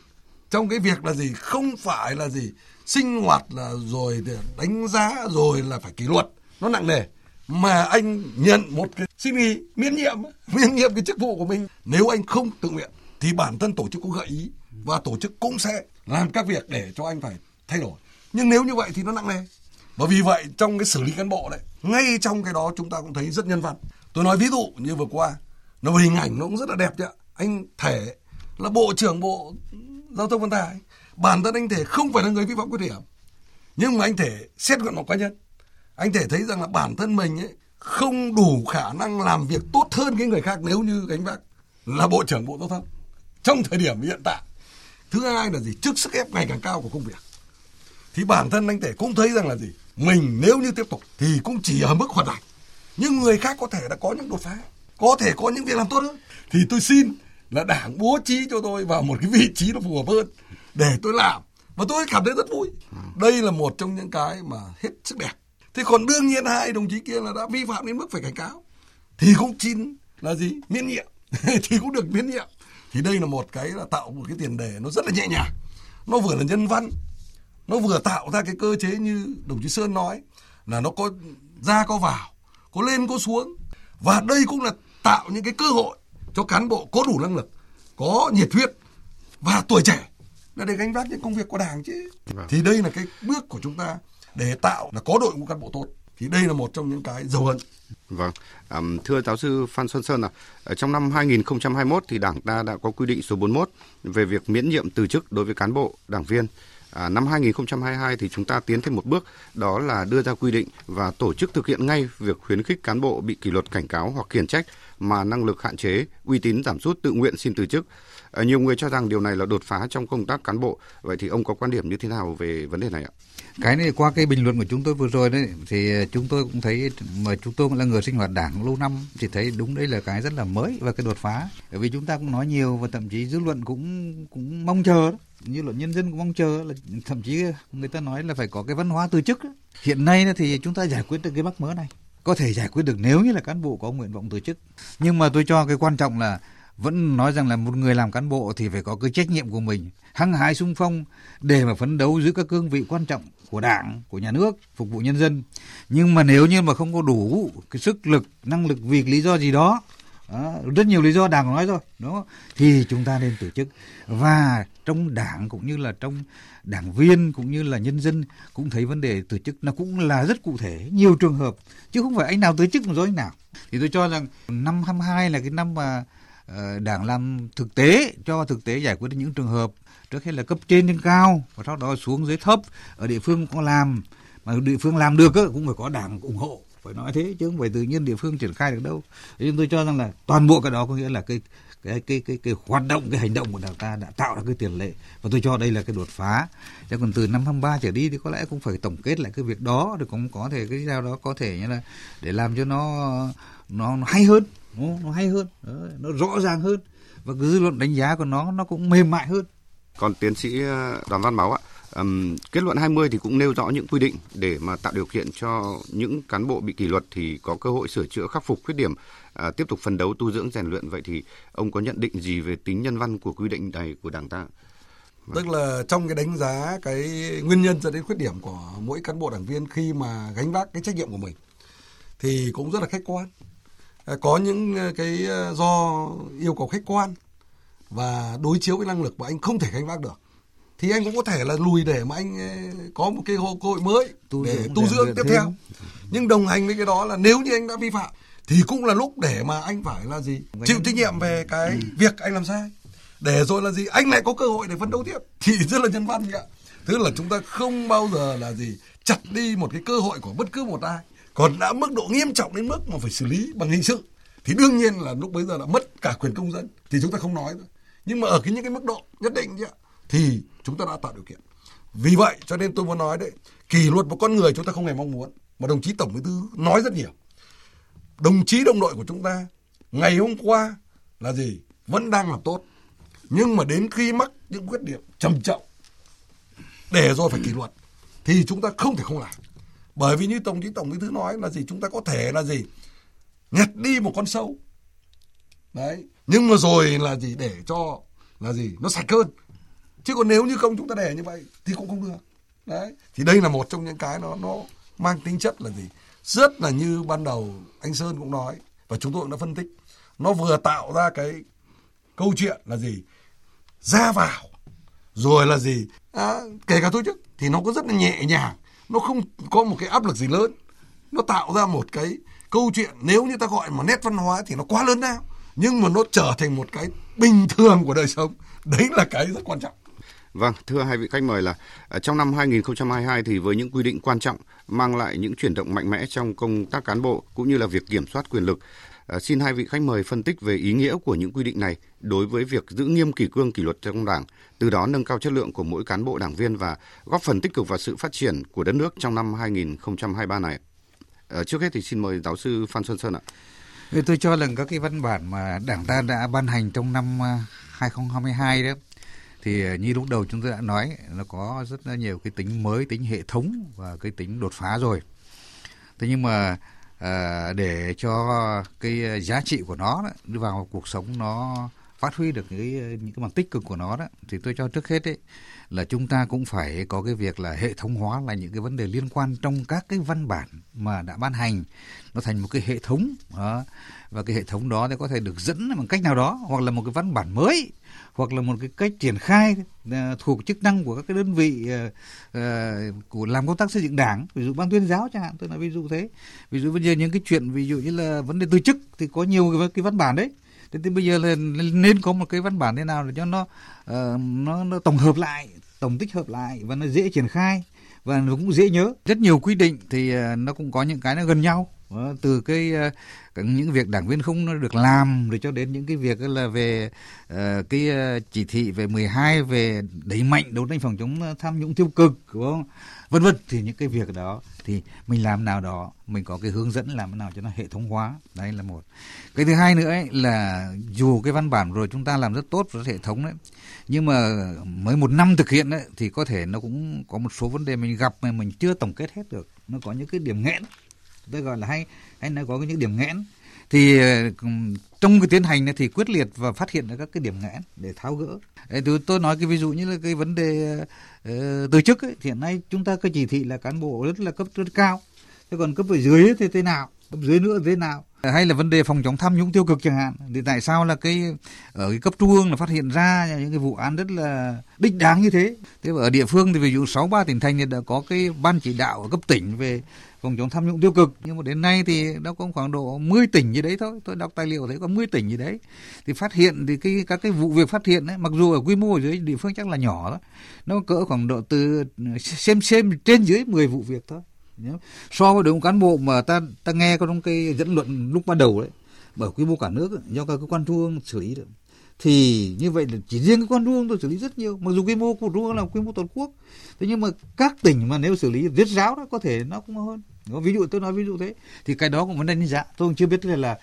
trong cái việc là gì, không phải là gì sinh hoạt là rồi đánh giá rồi là phải kỷ luật nó nặng nề, mà anh nhận một cái xin nghỉ miễn nhiệm miễn nhiệm cái chức vụ của mình. Nếu anh không tự nguyện thì bản thân tổ chức cũng gợi ý và tổ chức cũng sẽ làm các việc để cho anh phải thay đổi, nhưng nếu như vậy thì nó nặng nề. Và vì vậy trong cái xử lý cán bộ đấy, ngay trong cái đó chúng ta cũng thấy rất nhân văn. Tôi nói ví dụ như vừa qua, nó hình ảnh nó cũng rất là đẹp đấy ạ. Anh Thể là Bộ trưởng Bộ Giao thông Vận tải, bản thân anh Thể không phải là người vi phạm khuyết điểm, nhưng mà anh Thể xét gọn một cá nhân, anh Thể thấy rằng là bản thân mình ấy không đủ khả năng làm việc tốt hơn cái người khác nếu như gánh vác là Bộ trưởng Bộ Giao thông trong thời điểm hiện tại. Thứ hai là gì, trước sức ép ngày càng cao của công việc thì bản thân anh Thể cũng thấy rằng là gì, mình nếu như tiếp tục thì cũng chỉ ở mức hoạt động, nhưng người khác có thể đã có những đột phá, có thể có những việc làm tốt hơn, thì tôi xin là Đảng bố trí cho tôi vào một cái vị trí nó phù hợp hơn để tôi làm, và tôi cảm thấy rất vui. Đây là một trong những cái mà hết sức đẹp. Thế còn đương nhiên hai đồng chí kia là đã vi phạm đến mức phải cảnh cáo thì cũng xin là gì miễn nhiệm thì cũng được miễn nhiệm. Thì đây là một cái là tạo một cái tiền đề nó rất là nhẹ nhàng, nó vừa là nhân văn, nó vừa tạo ra cái cơ chế như đồng chí Sơn nói là nó có ra có vào, có lên có xuống, và đây cũng là tạo những cái cơ hội cho cán bộ có đủ năng lực, có nhiệt huyết và tuổi trẻ là để gánh vác những công việc của Đảng chứ. Vâng. Thì đây là cái bước của chúng ta để tạo là có đội ngũ cán bộ tốt, thì đây là một trong những cái dấu ấn. Vâng, à, thưa giáo sư Phan Xuân Sơn ạ, à, trong năm hai nghìn không trăm hai mươi mốt thì Đảng ta đã có quy định số bốn mươi mốt về việc miễn nhiệm từ chức đối với cán bộ, đảng viên. À, năm hai nghìn không trăm hai mươi hai thì chúng ta tiến thêm một bước, đó là đưa ra quy định và tổ chức thực hiện ngay việc khuyến khích cán bộ bị kỷ luật, cảnh cáo hoặc khiển trách mà năng lực hạn chế, uy tín giảm sút tự nguyện xin từ chức. À, nhiều người cho rằng điều này là đột phá trong công tác cán bộ. Vậy thì ông có quan điểm như thế nào về vấn đề này ạ? Cái này qua cái bình luận của chúng tôi vừa rồi đấy thì chúng tôi cũng thấy, mà chúng tôi cũng là người sinh hoạt Đảng lâu năm thì thấy đúng đây là cái rất là mới và cái đột phá. Bởi vì chúng ta cũng nói nhiều và thậm chí dư luận cũng cũng mong chờ đó. Như luận nhân dân cũng mong chờ là thậm chí người ta nói là phải có cái văn hóa từ chức. Hiện nay thì chúng ta giải quyết được cái mắc mớ này, có thể giải quyết được nếu như là cán bộ có nguyện vọng từ chức. Nhưng mà tôi cho cái quan trọng là vẫn nói rằng là một người làm cán bộ thì phải có cái trách nhiệm của mình, hăng hái xung phong để mà phấn đấu giữ các cương vị quan trọng của Đảng, của nhà nước, phục vụ nhân dân. Nhưng mà nếu như mà không có đủ cái sức lực, năng lực vì lý do gì đó, rất nhiều lý do Đảng nói rồi, đúng không? Thì chúng ta nên tổ chức. Và trong Đảng cũng như là trong đảng viên cũng như là nhân dân cũng thấy vấn đề từ chức nó cũng là rất cụ thể, nhiều trường hợp chứ không phải anh nào từ chức mà rồi anh nào. Thì tôi cho rằng năm hai mươi hai là cái năm mà Đảng làm thực tế, cho thực tế giải quyết những trường hợp trước hết là cấp trên lên cao và sau đó xuống dưới thấp, ở địa phương có làm, mà địa phương làm được cũng phải có Đảng ủng hộ, phải nói thế chứ không phải tự nhiên địa phương triển khai được đâu. Nên tôi cho rằng là toàn bộ cái đó có nghĩa là cái cái cái cái cái hoạt động, cái hành động của Đảng ta đã tạo ra cái tiền lệ, và tôi cho đây là cái đột phá. Thế còn từ năm hai mươi ba trở đi thì có lẽ cũng phải tổng kết lại cái việc đó, rồi cũng có thể cái nào đó có thể như là để làm cho nó nó, nó hay hơn, nó, nó hay hơn, đó, nó rõ ràng hơn, và cái dư luận đánh giá của nó nó cũng mềm mại hơn. Còn tiến sĩ Đoàn Văn Bảo ạ, Um, kết luận hai mươi thì cũng nêu rõ những quy định để mà tạo điều kiện cho những cán bộ bị kỷ luật thì có cơ hội sửa chữa, khắc phục khuyết điểm, uh, tiếp tục phấn đấu, tu dưỡng, rèn luyện. Vậy thì ông có nhận định gì về tính nhân văn của quy định này của Đảng ta? Tức là trong cái đánh giá cái nguyên nhân dẫn đến khuyết điểm của mỗi cán bộ đảng viên khi mà gánh vác cái trách nhiệm của mình thì cũng rất là khách quan. Có những cái do yêu cầu khách quan và đối chiếu với năng lực mà anh không thể gánh vác được, thì anh cũng có thể là lùi để mà anh có một cái cơ hội mới tu để tu dưỡng tiếp thêm. Theo. Nhưng đồng hành với cái đó là nếu như anh đã vi phạm thì cũng là lúc để mà anh phải là gì? Chịu trách nhiệm về cái ừ. việc anh làm sai. Để rồi là gì? Anh lại có cơ hội để phấn đấu tiếp. Thì rất là nhân văn ạ. Tức là chúng ta không bao giờ là gì? Chặt đi một cái cơ hội của bất cứ một ai. Còn đã mức độ nghiêm trọng đến mức mà phải xử lý bằng hình sự thì đương nhiên là lúc bấy giờ là mất cả quyền công dân thì chúng ta không nói nữa. Nhưng mà ở cái những cái mức độ nhất định ạ, thì chúng ta đã tạo điều kiện. Vì vậy cho nên tôi muốn nói đấy, kỷ luật một con người chúng ta không hề mong muốn, mà đồng chí Tổng Bí thư nói rất nhiều. Đồng chí đồng đội của chúng ta ngày hôm qua là gì? Vẫn đang làm tốt. Nhưng mà đến khi mắc những khuyết điểm trầm trọng để rồi phải kỷ luật thì chúng ta không thể không làm. Bởi vì như tổng chính tổng bí thư nói là gì, chúng ta có thể là gì nhặt đi một con sâu đấy, nhưng mà rồi là gì để cho là gì nó sạch hơn, chứ còn nếu như không chúng ta để như vậy thì cũng không được đấy. Thì đây là một trong những cái nó nó mang tính chất là gì rất là như ban đầu anh Sơn cũng nói và chúng tôi cũng đã phân tích, nó vừa tạo ra cái câu chuyện là gì ra vào rồi là gì à, kể cả thôi chứ thì nó có rất là nhẹ nhàng, nó không có một cái áp lực gì lớn, nó tạo ra một cái câu chuyện nếu như ta gọi mà nét văn hóa thì nó quá lớn lao, nhưng mà nó trở thành một cái bình thường của đời sống, đấy là cái rất quan trọng. Vâng, thưa hai vị khách mời, là trong năm hai nghìn không trăm hai mươi hai thì với những quy định quan trọng mang lại những chuyển động mạnh mẽ trong công tác cán bộ cũng như là việc kiểm soát quyền lực. À, xin hai vị khách mời phân tích về ý nghĩa của những quy định này đối với việc giữ nghiêm kỷ cương kỷ luật trong Đảng, từ đó nâng cao chất lượng của mỗi cán bộ đảng viên và góp phần tích cực vào sự phát triển của đất nước trong năm hai nghìn không trăm hai mươi ba này. À, trước hết thì xin mời giáo sư Phan Xuân Sơn ạ. Tôi cho rằng các cái văn bản mà Đảng ta đã ban hành trong năm hai nghìn không trăm hai mươi hai đó thì như lúc đầu chúng tôi đã nói, nó có rất là nhiều cái tính mới, tính hệ thống và cái tính đột phá rồi. Thế nhưng mà à, để cho cái giá trị của nó đó, đưa vào cuộc sống, nó phát huy được cái, những cái mặt tích cực của nó đó, thì tôi cho trước hết ấy, là chúng ta cũng phải có cái việc là hệ thống hóa là những cái vấn đề liên quan trong các cái văn bản mà đã ban hành, nó thành một cái hệ thống đó. Và cái hệ thống đó thì có thể được dẫn bằng cách nào đó, hoặc là một cái văn bản mới, hoặc là một cái cách triển khai uh, thuộc chức năng của các cái đơn vị uh, uh, của làm công tác xây dựng Đảng, ví dụ ban tuyên giáo chẳng hạn, tôi nói ví dụ thế. Ví dụ bây giờ những cái chuyện ví dụ như là vấn đề từ chức thì có nhiều cái, cái văn bản đấy. Thế thì bây giờ là nên có một cái văn bản thế nào để cho nó uh, nó, nó tổng hợp lại, tổng tích hợp lại và nó dễ triển khai và nó cũng dễ nhớ. Rất nhiều quy định thì uh, nó cũng có những cái nó gần nhau. Từ cái những việc đảng viên không được làm rồi cho đến những cái việc là về cái chỉ thị về mười hai về đẩy mạnh đấu tranh phòng chống tham nhũng tiêu cực, đúng không? Vân vân, thì những cái việc đó thì mình làm nào đó mình có cái hướng dẫn làm nào cho nó hệ thống hóa, đấy là một. Cái thứ hai nữa ấy, là dù cái văn bản rồi chúng ta làm rất tốt, rất hệ thống đấy, nhưng mà mới một năm thực hiện đấy thì có thể nó cũng có một số vấn đề mình gặp mà mình chưa tổng kết hết được, nó có những cái điểm nghẽn. Tôi gọi là hay, hay nó có những điểm nghẽn. Thì trong cái tiến hành này thì quyết liệt và phát hiện ra các cái điểm nghẽn để tháo gỡ. Tôi, tôi nói cái ví dụ như là cái vấn đề uh, từ chức ấy, hiện nay chúng ta cái chỉ thị là cán bộ rất là cấp rất cao. Thế còn cấp ở dưới ấy thì thế nào? Cấp dưới nữa thế nào? Hay là vấn đề phòng chống tham nhũng tiêu cực chẳng hạn. Thì tại sao là cái ở cái cấp trung ương là phát hiện ra những cái vụ án rất là đích đáng như thế? Thế ở địa phương thì ví dụ sáu mươi ba tỉnh thành thì đã có cái ban chỉ đạo ở cấp tỉnh về phòng chống tham nhũng tiêu cực, nhưng mà đến nay thì nó có khoảng độ mười tỉnh gì đấy thôi, tôi đọc tài liệu thấy có mười tỉnh gì đấy thì phát hiện, thì cái các cái vụ việc phát hiện ấy, mặc dù ở quy mô ở dưới địa phương chắc là nhỏ đó, nó cỡ khoảng độ từ xem xem trên dưới mười vụ việc thôi. So với đội ngũ cán bộ mà ta ta nghe trong cái dẫn luận lúc ban đầu đấy, bởi quy mô cả nước ấy, do các cơ quan trung ương xử lý được, thì như vậy là chỉ riêng cơ quan trung ương tôi xử lý rất nhiều, mặc dù quy mô của trung ương là quy mô toàn quốc, thế nhưng mà các tỉnh mà nếu xử lý rất ráo đó có thể nó cũng hơn. Ví dụ tôi nói ví dụ thế, thì cái đó cũng vấn đề đánh giá. Tôi cũng chưa biết là, là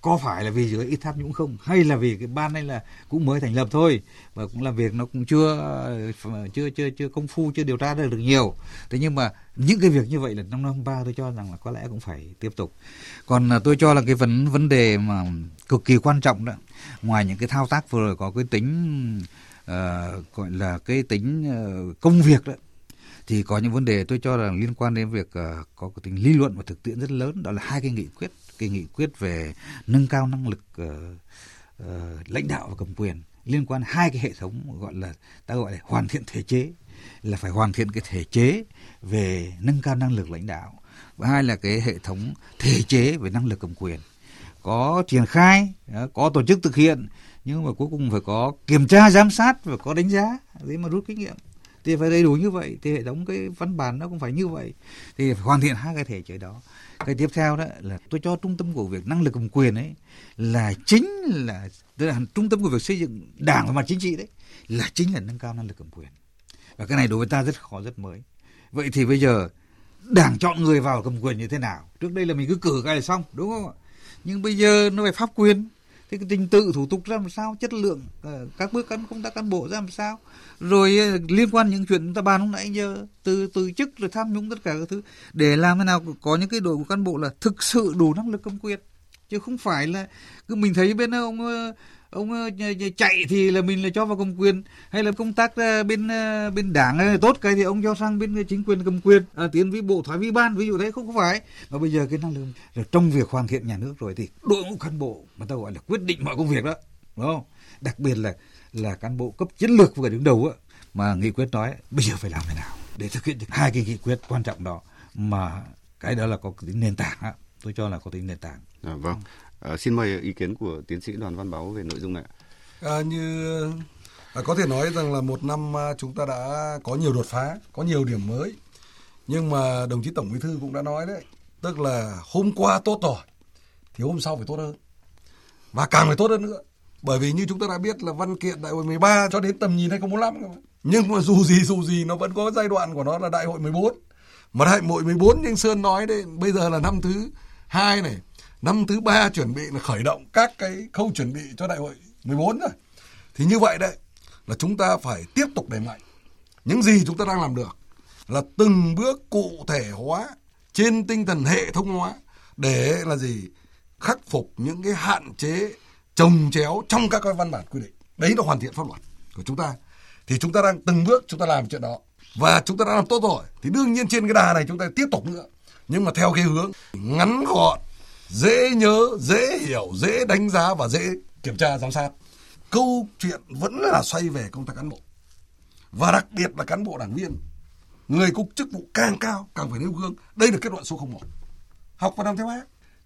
có phải là vì dưới ít tham nhũng không, hay là vì cái ban này là cũng mới thành lập thôi và cũng làm việc nó cũng chưa chưa chưa chưa công phu, chưa điều tra được được nhiều. Thế nhưng mà những cái việc như vậy là năm năm ba tôi cho rằng là có lẽ cũng phải tiếp tục. Còn tôi cho là cái vấn vấn đề mà cực kỳ quan trọng đó, ngoài những cái thao tác vừa rồi có cái tính uh, gọi là cái tính uh, công việc đó, thì có những vấn đề tôi cho rằng liên quan đến việc uh, có cái tính lý luận và thực tiễn rất lớn. Đó là hai cái nghị quyết, cái nghị quyết về nâng cao năng lực uh, uh, lãnh đạo và cầm quyền, liên quan hai cái hệ thống gọi là ta gọi là hoàn thiện thể chế, là phải hoàn thiện cái thể chế về nâng cao năng lực lãnh đạo, và hai là cái hệ thống thể chế về năng lực cầm quyền, có triển khai, có tổ chức thực hiện, nhưng mà cuối cùng phải có kiểm tra, giám sát và có đánh giá để mà rút kinh nghiệm. Thì phải đầy đủ như vậy, thì hệ thống cái văn bản nó cũng phải như vậy, thì phải hoàn thiện hai cái thể chế đó. Cái tiếp theo đó là tôi cho trung tâm của việc năng lực cầm quyền ấy là chính là, tức là trung tâm của việc xây dựng Đảng và mặt chính trị đấy là chính là nâng cao năng lực cầm quyền, và cái này đối với ta rất khó, rất mới. Vậy thì bây giờ Đảng chọn người vào cầm quyền như thế nào? Trước đây là mình cứ cử cái là xong, đúng không ạ? Nhưng bây giờ nó phải pháp quyền. thế cái trình tự thủ tục ra làm sao, chất lượng các bước cán công tác cán bộ ra làm sao, rồi liên quan những chuyện chúng ta bàn lúc nãy giờ, từ từ chức rồi tham nhũng tất cả các thứ, để làm thế nào có những cái đội ngũ cán bộ là thực sự đủ năng lực cầm quyền, chứ không phải là cứ mình thấy bên ông ông chạy thì là mình là cho vào cầm quyền, hay là công tác bên bên đảng tốt cái thì ông cho sang bên chính quyền cầm quyền, à, tiến với bộ thoái vi ban ví dụ thế, không, không phải. Mà bây giờ cái năng lực rồi trong việc hoàn thiện nhà nước rồi thì đội ngũ cán bộ mà ta gọi là quyết định mọi công việc đó, đúng không? Đặc biệt là là cán bộ cấp chiến lược và đứng đầu á, mà nghị quyết nói bây giờ phải làm thế nào để thực hiện được hai cái nghị quyết quan trọng đó, mà cái đó là có tính nền tảng á, tôi cho là có tính nền tảng. À, vâng. À, xin mời ý kiến của tiến sĩ Đoàn Văn Bảo về nội dung này. À, như à, có thể nói rằng là một năm chúng ta đã có nhiều đột phá, có nhiều điểm mới. Nhưng mà đồng chí Tổng Bí thư cũng đã nói đấy, tức là hôm qua tốt rồi thì hôm sau phải tốt hơn, và càng phải tốt hơn nữa. Bởi vì như chúng ta đã biết là văn kiện Đại hội mười ba cho đến tầm nhìn hai không bốn lăm, nhưng mà dù gì dù gì nó vẫn có giai đoạn của nó là Đại hội mười bốn. Mà Đại hội mười bốn như Sơn nói đấy, bây giờ là năm thứ hai này, năm thứ ba chuẩn bị là khởi động các cái khâu chuẩn bị cho Đại hội mười bốn rồi. Thì như vậy đấy là chúng ta phải tiếp tục đẩy mạnh. Những gì chúng ta đang làm được là từng bước cụ thể hóa trên tinh thần hệ thống hóa, để là gì? Khắc phục những cái hạn chế chồng chéo trong các cái văn bản quy định. Đấy là hoàn thiện pháp luật của chúng ta. Thì chúng ta đang từng bước chúng ta làm chuyện đó. Và chúng ta đã làm tốt rồi. Thì đương nhiên trên cái đà này chúng ta tiếp tục nữa. Nhưng mà theo cái hướng ngắn gọn, dễ nhớ, dễ hiểu, dễ đánh giá và dễ kiểm tra giám sát. Câu chuyện vẫn là xoay về công tác cán bộ, và đặc biệt là cán bộ đảng viên, người có chức vụ càng cao càng phải nêu gương. Đây là kết luận số không một, học và làm theo bác.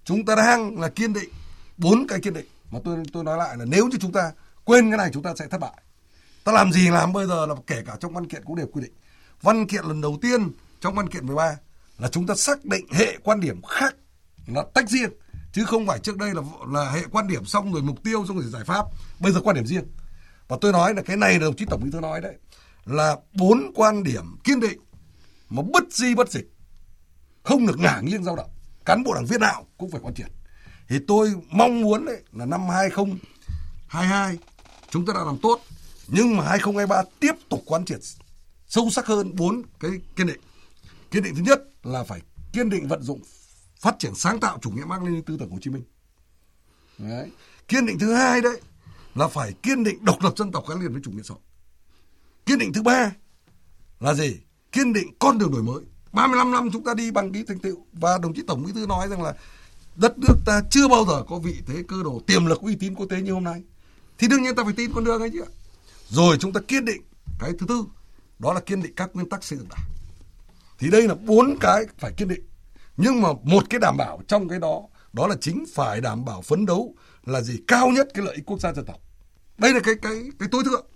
Chúng ta đang là kiên định, bốn cái kiên định mà tôi tôi nói lại là nếu như chúng ta quên cái này chúng ta sẽ thất bại. Ta làm gì làm bây giờ là kể cả trong văn kiện cũng đều quy định. Văn kiện lần đầu tiên trong văn kiện mười ba là chúng ta xác định hệ quan điểm khác, nó tách riêng, chứ không phải trước đây là là hệ quan điểm xong rồi mục tiêu xong rồi giải pháp, bây giờ quan điểm riêng. Và tôi nói là cái này đồng chí Tổng Bí thư nói đấy là bốn quan điểm kiên định mà bất di bất dịch, không được ngả nghiêng dao động, cán bộ đảng viên nào cũng phải quan triệt. Thì tôi mong muốn đấy là năm hai không hai hai chúng ta đã làm tốt, nhưng mà hai không hai ba tiếp tục quán triệt sâu sắc hơn bốn cái kiên định. Kiên định thứ nhất là phải kiên định vận dụng phát triển sáng tạo chủ nghĩa Mác Lênin tư tưởng Hồ Chí Minh. Đấy. Kiên định thứ hai đấy là phải kiên định độc lập dân tộc gắn liền với chủ nghĩa xã hội. Kiên định thứ ba là gì? Kiên định con đường đổi mới. ba mươi lăm năm chúng ta đi bằng cái thành tựu, và đồng chí Tổng Bí thư nói rằng là đất nước ta chưa bao giờ có vị thế cơ đồ tiềm lực uy tín quốc tế như hôm nay. Thì đương nhiên ta phải tin con đường ấy chứ. Rồi chúng ta kiên định cái thứ tư, đó là kiên định các nguyên tắc xây dựng đảng. Thì đây là bốn cái phải kiên định. Nhưng mà một cái đảm bảo trong cái đó, đó là chính phải đảm bảo phấn đấu là gì? Cao nhất cái lợi ích quốc gia dân tộc. Đây là cái cái cái tối thượng.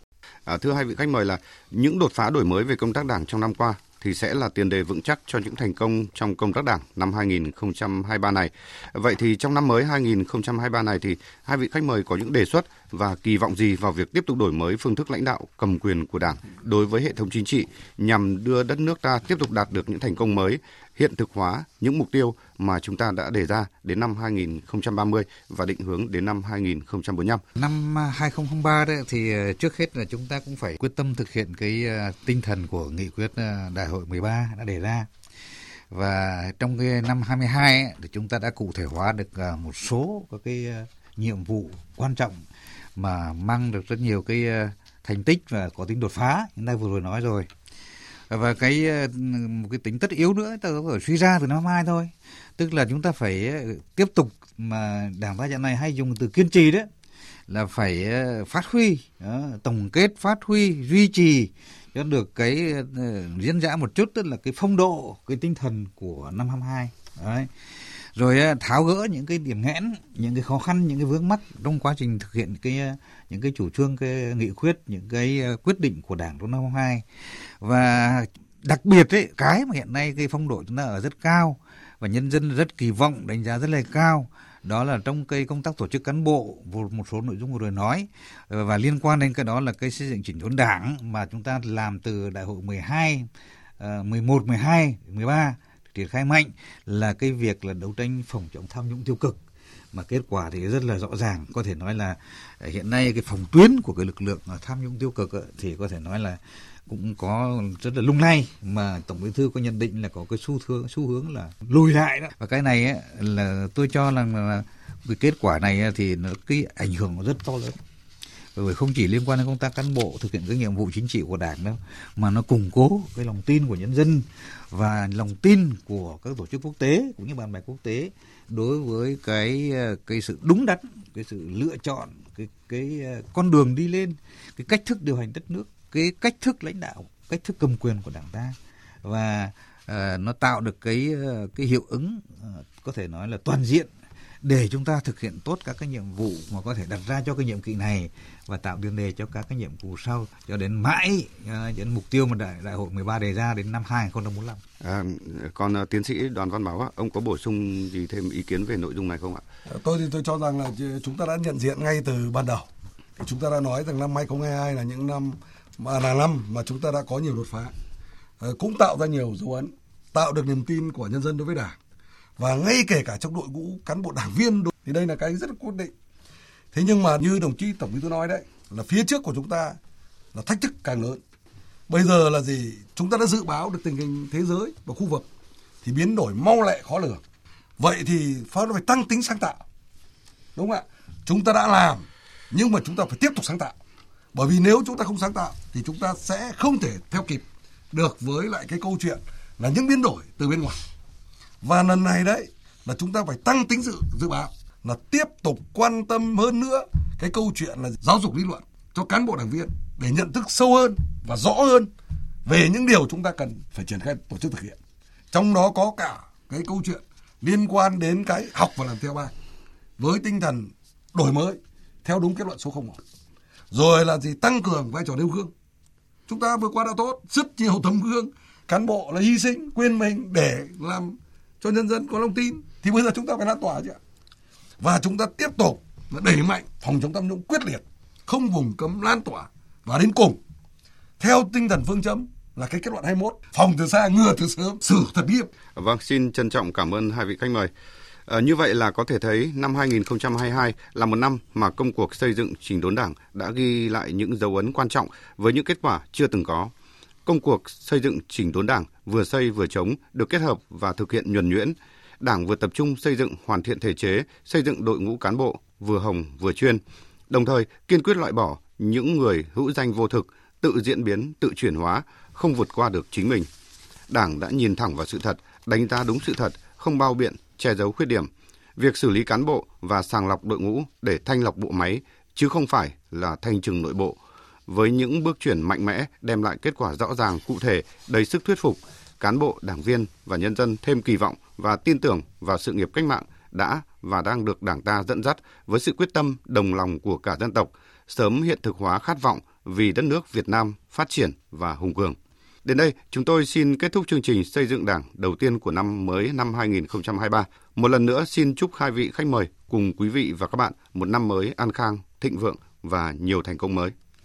À, thưa hai vị khách mời, là những đột phá đổi mới về công tác đảng trong năm qua thì sẽ là tiền đề vững chắc cho những thành công trong công tác đảng năm hai không hai ba này. Vậy thì trong năm mới hai không hai ba này thì hai vị khách mời có những đề xuất và kỳ vọng gì vào việc tiếp tục đổi mới phương thức lãnh đạo cầm quyền của đảng đối với hệ thống chính trị nhằm đưa đất nước ta tiếp tục đạt được những thành công mới, hiện thực hóa những mục tiêu mà chúng ta đã đề ra đến năm hai không ba không và định hướng đến năm hai không bốn lăm. Năm hai không không ba đấy thì trước hết là chúng ta cũng phải quyết tâm thực hiện cái tinh thần của nghị quyết Đại hội mười ba đã đề ra. Và trong cái năm hai không hai hai ấy, thì chúng ta đã cụ thể hóa được một số các cái nhiệm vụ quan trọng mà mang được rất nhiều cái thành tích và có tính đột phá, chúng ta vừa rồi nói rồi. Và cái một cái tính tất yếu nữa ta có thể suy ra từ năm hai thôi, tức là chúng ta phải tiếp tục, mà đảng ta hiện nay hay dùng từ kiên trì đấy, là phải phát huy đó, tổng kết, phát huy, duy trì cho được cái diễn dã một chút, tức là cái phong độ, cái tinh thần của năm hai mươi hai đấy. Rồi tháo gỡ những cái điểm nghẽn, những cái khó khăn, những cái vướng mắc trong quá trình thực hiện cái những cái chủ trương, cái nghị quyết, những cái quyết định của đảng trong năm hai không hai hai. Và đặc biệt ấy, cái mà hiện nay cái phong độ chúng ta ở rất cao và nhân dân rất kỳ vọng, đánh giá rất là cao, đó là trong cái công tác tổ chức cán bộ, một số nội dung vừa rồi nói, và liên quan đến cái đó là cái xây dựng chỉnh đốn đảng mà chúng ta làm từ đại hội mười hai, mười một, mười hai, mười ba triển khai mạnh, là cái việc là đấu tranh phòng chống tham nhũng tiêu cực. mà kết quả thì rất là rõ ràng. Có thể nói là hiện nay cái phòng tuyến của cái lực lượng tham nhũng tiêu cực thì có thể nói là cũng có rất là lung lay, mà Tổng Bí thư có nhận định là có cái xu hướng xu hướng là lùi lại đó. Và cái này ấy, là tôi cho rằng là cái kết quả này thì nó cái ảnh hưởng nó rất to lớn, bởi vì không chỉ liên quan đến công tác cán bộ thực hiện các nhiệm vụ chính trị của Đảng đâu, mà nó củng cố cái lòng tin của nhân dân và lòng tin của các tổ chức quốc tế cũng như bạn bè quốc tế đối với cái cái sự đúng đắn, cái sự lựa chọn, cái cái con đường đi lên, cái cách thức điều hành đất nước, cái cách thức lãnh đạo, cách thức cầm quyền của Đảng ta. Và uh, nó tạo được cái cái hiệu ứng uh, có thể nói là toàn diện để chúng ta thực hiện tốt các cái nhiệm vụ mà có thể đặt ra cho cái nhiệm kỳ này và tạo tiền đề cho các cái nhiệm vụ sau, cho đến mãi uh, đến mục tiêu mà đại, đại hội mười ba đề ra đến năm hai không bốn lăm. À, còn uh, tiến sĩ Đoàn Văn Bảo, ông có bổ sung gì thêm ý kiến về nội dung này không ạ? Tôi thì tôi cho rằng là chúng ta đã nhận diện ngay từ ban đầu. Chúng ta đã nói rằng năm hai không hai hai là những năm mà là năm mà chúng ta đã có nhiều đột phá, cũng tạo ra nhiều dấu ấn, tạo được niềm tin của nhân dân đối với Đảng và ngay kể cả trong đội ngũ cán bộ đảng viên đối... thì đây là cái rất quyết định. Thế nhưng mà như đồng chí Tổng Bí thư nói đấy, là phía trước của chúng ta là thách thức càng lớn. Bây giờ là gì? Chúng ta đã dự báo được tình hình thế giới và khu vực thì biến đổi mau lẹ khó lường. Vậy thì phải tăng tính sáng tạo, đúng không ạ? Chúng ta đã làm nhưng mà chúng ta phải tiếp tục sáng tạo. Bởi vì nếu chúng ta không sáng tạo thì chúng ta sẽ không thể theo kịp được với lại cái câu chuyện là những biến đổi từ bên ngoài. Và lần này đấy là chúng ta phải tăng tính dự dự báo, là tiếp tục quan tâm hơn nữa cái câu chuyện là giáo dục lý luận cho cán bộ đảng viên để nhận thức sâu hơn và rõ hơn về những điều chúng ta cần phải triển khai tổ chức thực hiện. Trong đó có cả cái câu chuyện liên quan đến cái học và làm theo Bác với tinh thần đổi mới theo đúng kết luận số không một. Rồi là gì? Tăng cường vai trò nêu gương. Chúng ta vừa qua đã tốt, rất nhiều tấm gương cán bộ là hy sinh, quên mình để làm cho nhân dân có lòng tin. Thì bây giờ chúng ta phải lan tỏa chứ ạ. Và chúng ta tiếp tục đẩy mạnh phòng chống tham nhũng quyết liệt, không vùng cấm, lan tỏa và đến cùng. Theo tinh thần phương châm là cái kết luận hai mươi mốt, phòng từ xa, ngừa từ sớm, xử thật nghiêm. Vâng, xin trân trọng cảm ơn hai vị khách mời. À, như vậy là có thể thấy năm hai không hai hai là một năm mà công cuộc xây dựng chỉnh đốn Đảng đã ghi lại những dấu ấn quan trọng với những kết quả chưa từng có. Công cuộc xây dựng chỉnh đốn Đảng vừa xây vừa chống được kết hợp và thực hiện nhuần nhuyễn. Đảng vừa tập trung xây dựng hoàn thiện thể chế, xây dựng đội ngũ cán bộ vừa hồng vừa chuyên, đồng thời kiên quyết loại bỏ những người hữu danh vô thực, tự diễn biến, tự chuyển hóa, không vượt qua được chính mình. Đảng đã nhìn thẳng vào sự thật, đánh giá đúng sự thật, không bao biện, che giấu khuyết điểm. Việc xử lý cán bộ và sàng lọc đội ngũ để thanh lọc bộ máy chứ không phải là thanh trừng nội bộ. Với những bước chuyển mạnh mẽ đem lại kết quả rõ ràng, cụ thể, đầy sức thuyết phục, cán bộ, đảng viên và nhân dân thêm kỳ vọng và tin tưởng vào sự nghiệp cách mạng đã và đang được Đảng ta dẫn dắt với sự quyết tâm đồng lòng của cả dân tộc, sớm hiện thực hóa khát vọng vì đất nước Việt Nam phát triển và hùng cường. Đến đây, chúng tôi xin kết thúc chương trình Xây dựng Đảng đầu tiên của năm mới năm hai không hai ba. Một lần nữa xin chúc hai vị khách mời cùng quý vị và các bạn một năm mới an khang, thịnh vượng và nhiều thành công mới.